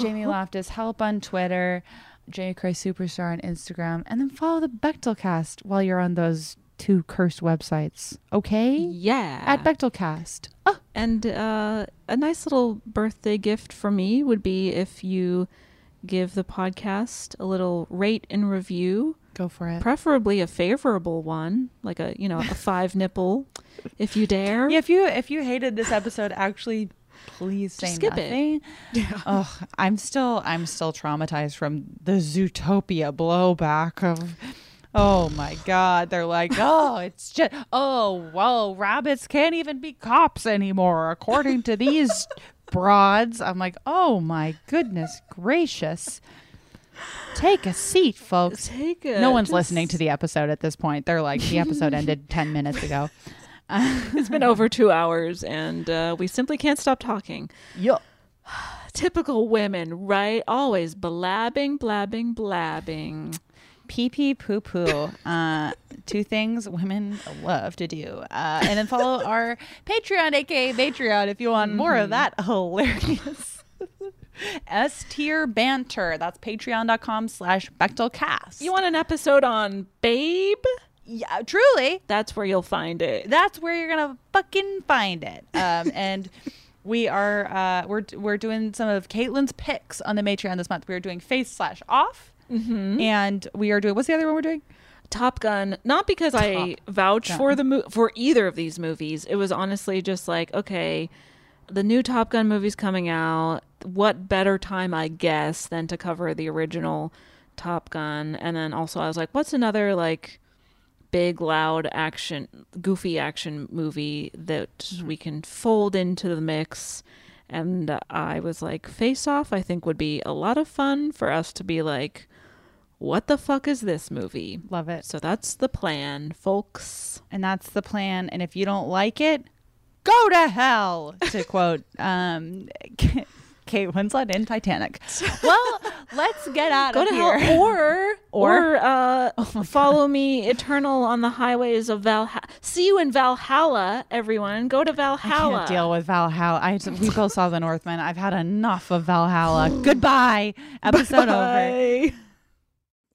Jamie Loftus Help on Twitter. Jamie Cray Superstar on Instagram. And then follow the Bechdel Cast while you're on those two cursed websites. Okay? Yeah. At Bechtelcast. Oh. And a nice little birthday gift for me would be if you give the podcast a little rate and review. Go for it. Preferably a favorable one, like a 5 nipple if you dare. Yeah, if you hated this episode, actually please say nothing. Yeah. Oh, I'm still traumatized from the Zootopia blowback of, oh my God, they're like, oh, it's just, oh, well, rabbits can't even be cops anymore, according to these broads. I'm like, oh my goodness gracious. Take a seat, folks. No one's listening to the episode at this point. They're like, the episode ended 10 minutes ago. It's been over 2 hours, and we simply can't stop talking. Yup. Typical women, right? Always blabbing. Pee-pee, poo-poo. Two things women love to do. And then follow our Patreon, a.k.a. Matreon, if you want more of that hilarious S-tier banter. That's patreon.com/Bechtelcast. You want an episode on Babe? Yeah, truly. That's where you'll find it. That's where you're gonna fucking find it. And we are we're doing some of Caitlin's picks on the Matreon this month. We are doing Face/Off, and we are doing, what's the other one we're doing? Top Gun. Not because I vouch for the for either of these movies. It was honestly just like, okay, the new Top Gun movie's coming out. What better time, I guess, than to cover the original Top Gun? And then also I was like, what's another like big, loud action, goofy action movie that we can fold into the mix? And I was like, Face Off, I think, would be a lot of fun for us to be like, what the fuck is this movie? Love it. So that's the plan, folks. And that's the plan. And if you don't like it, go to hell, to quote Kate Winslet in Titanic. Well, let's get out of here. Hell. Or follow me eternal on the highways of Valhalla. See you in Valhalla, everyone. Go to Valhalla. I can't deal with Valhalla. We both saw The Northman. I've had enough of Valhalla. Goodbye. Episode over.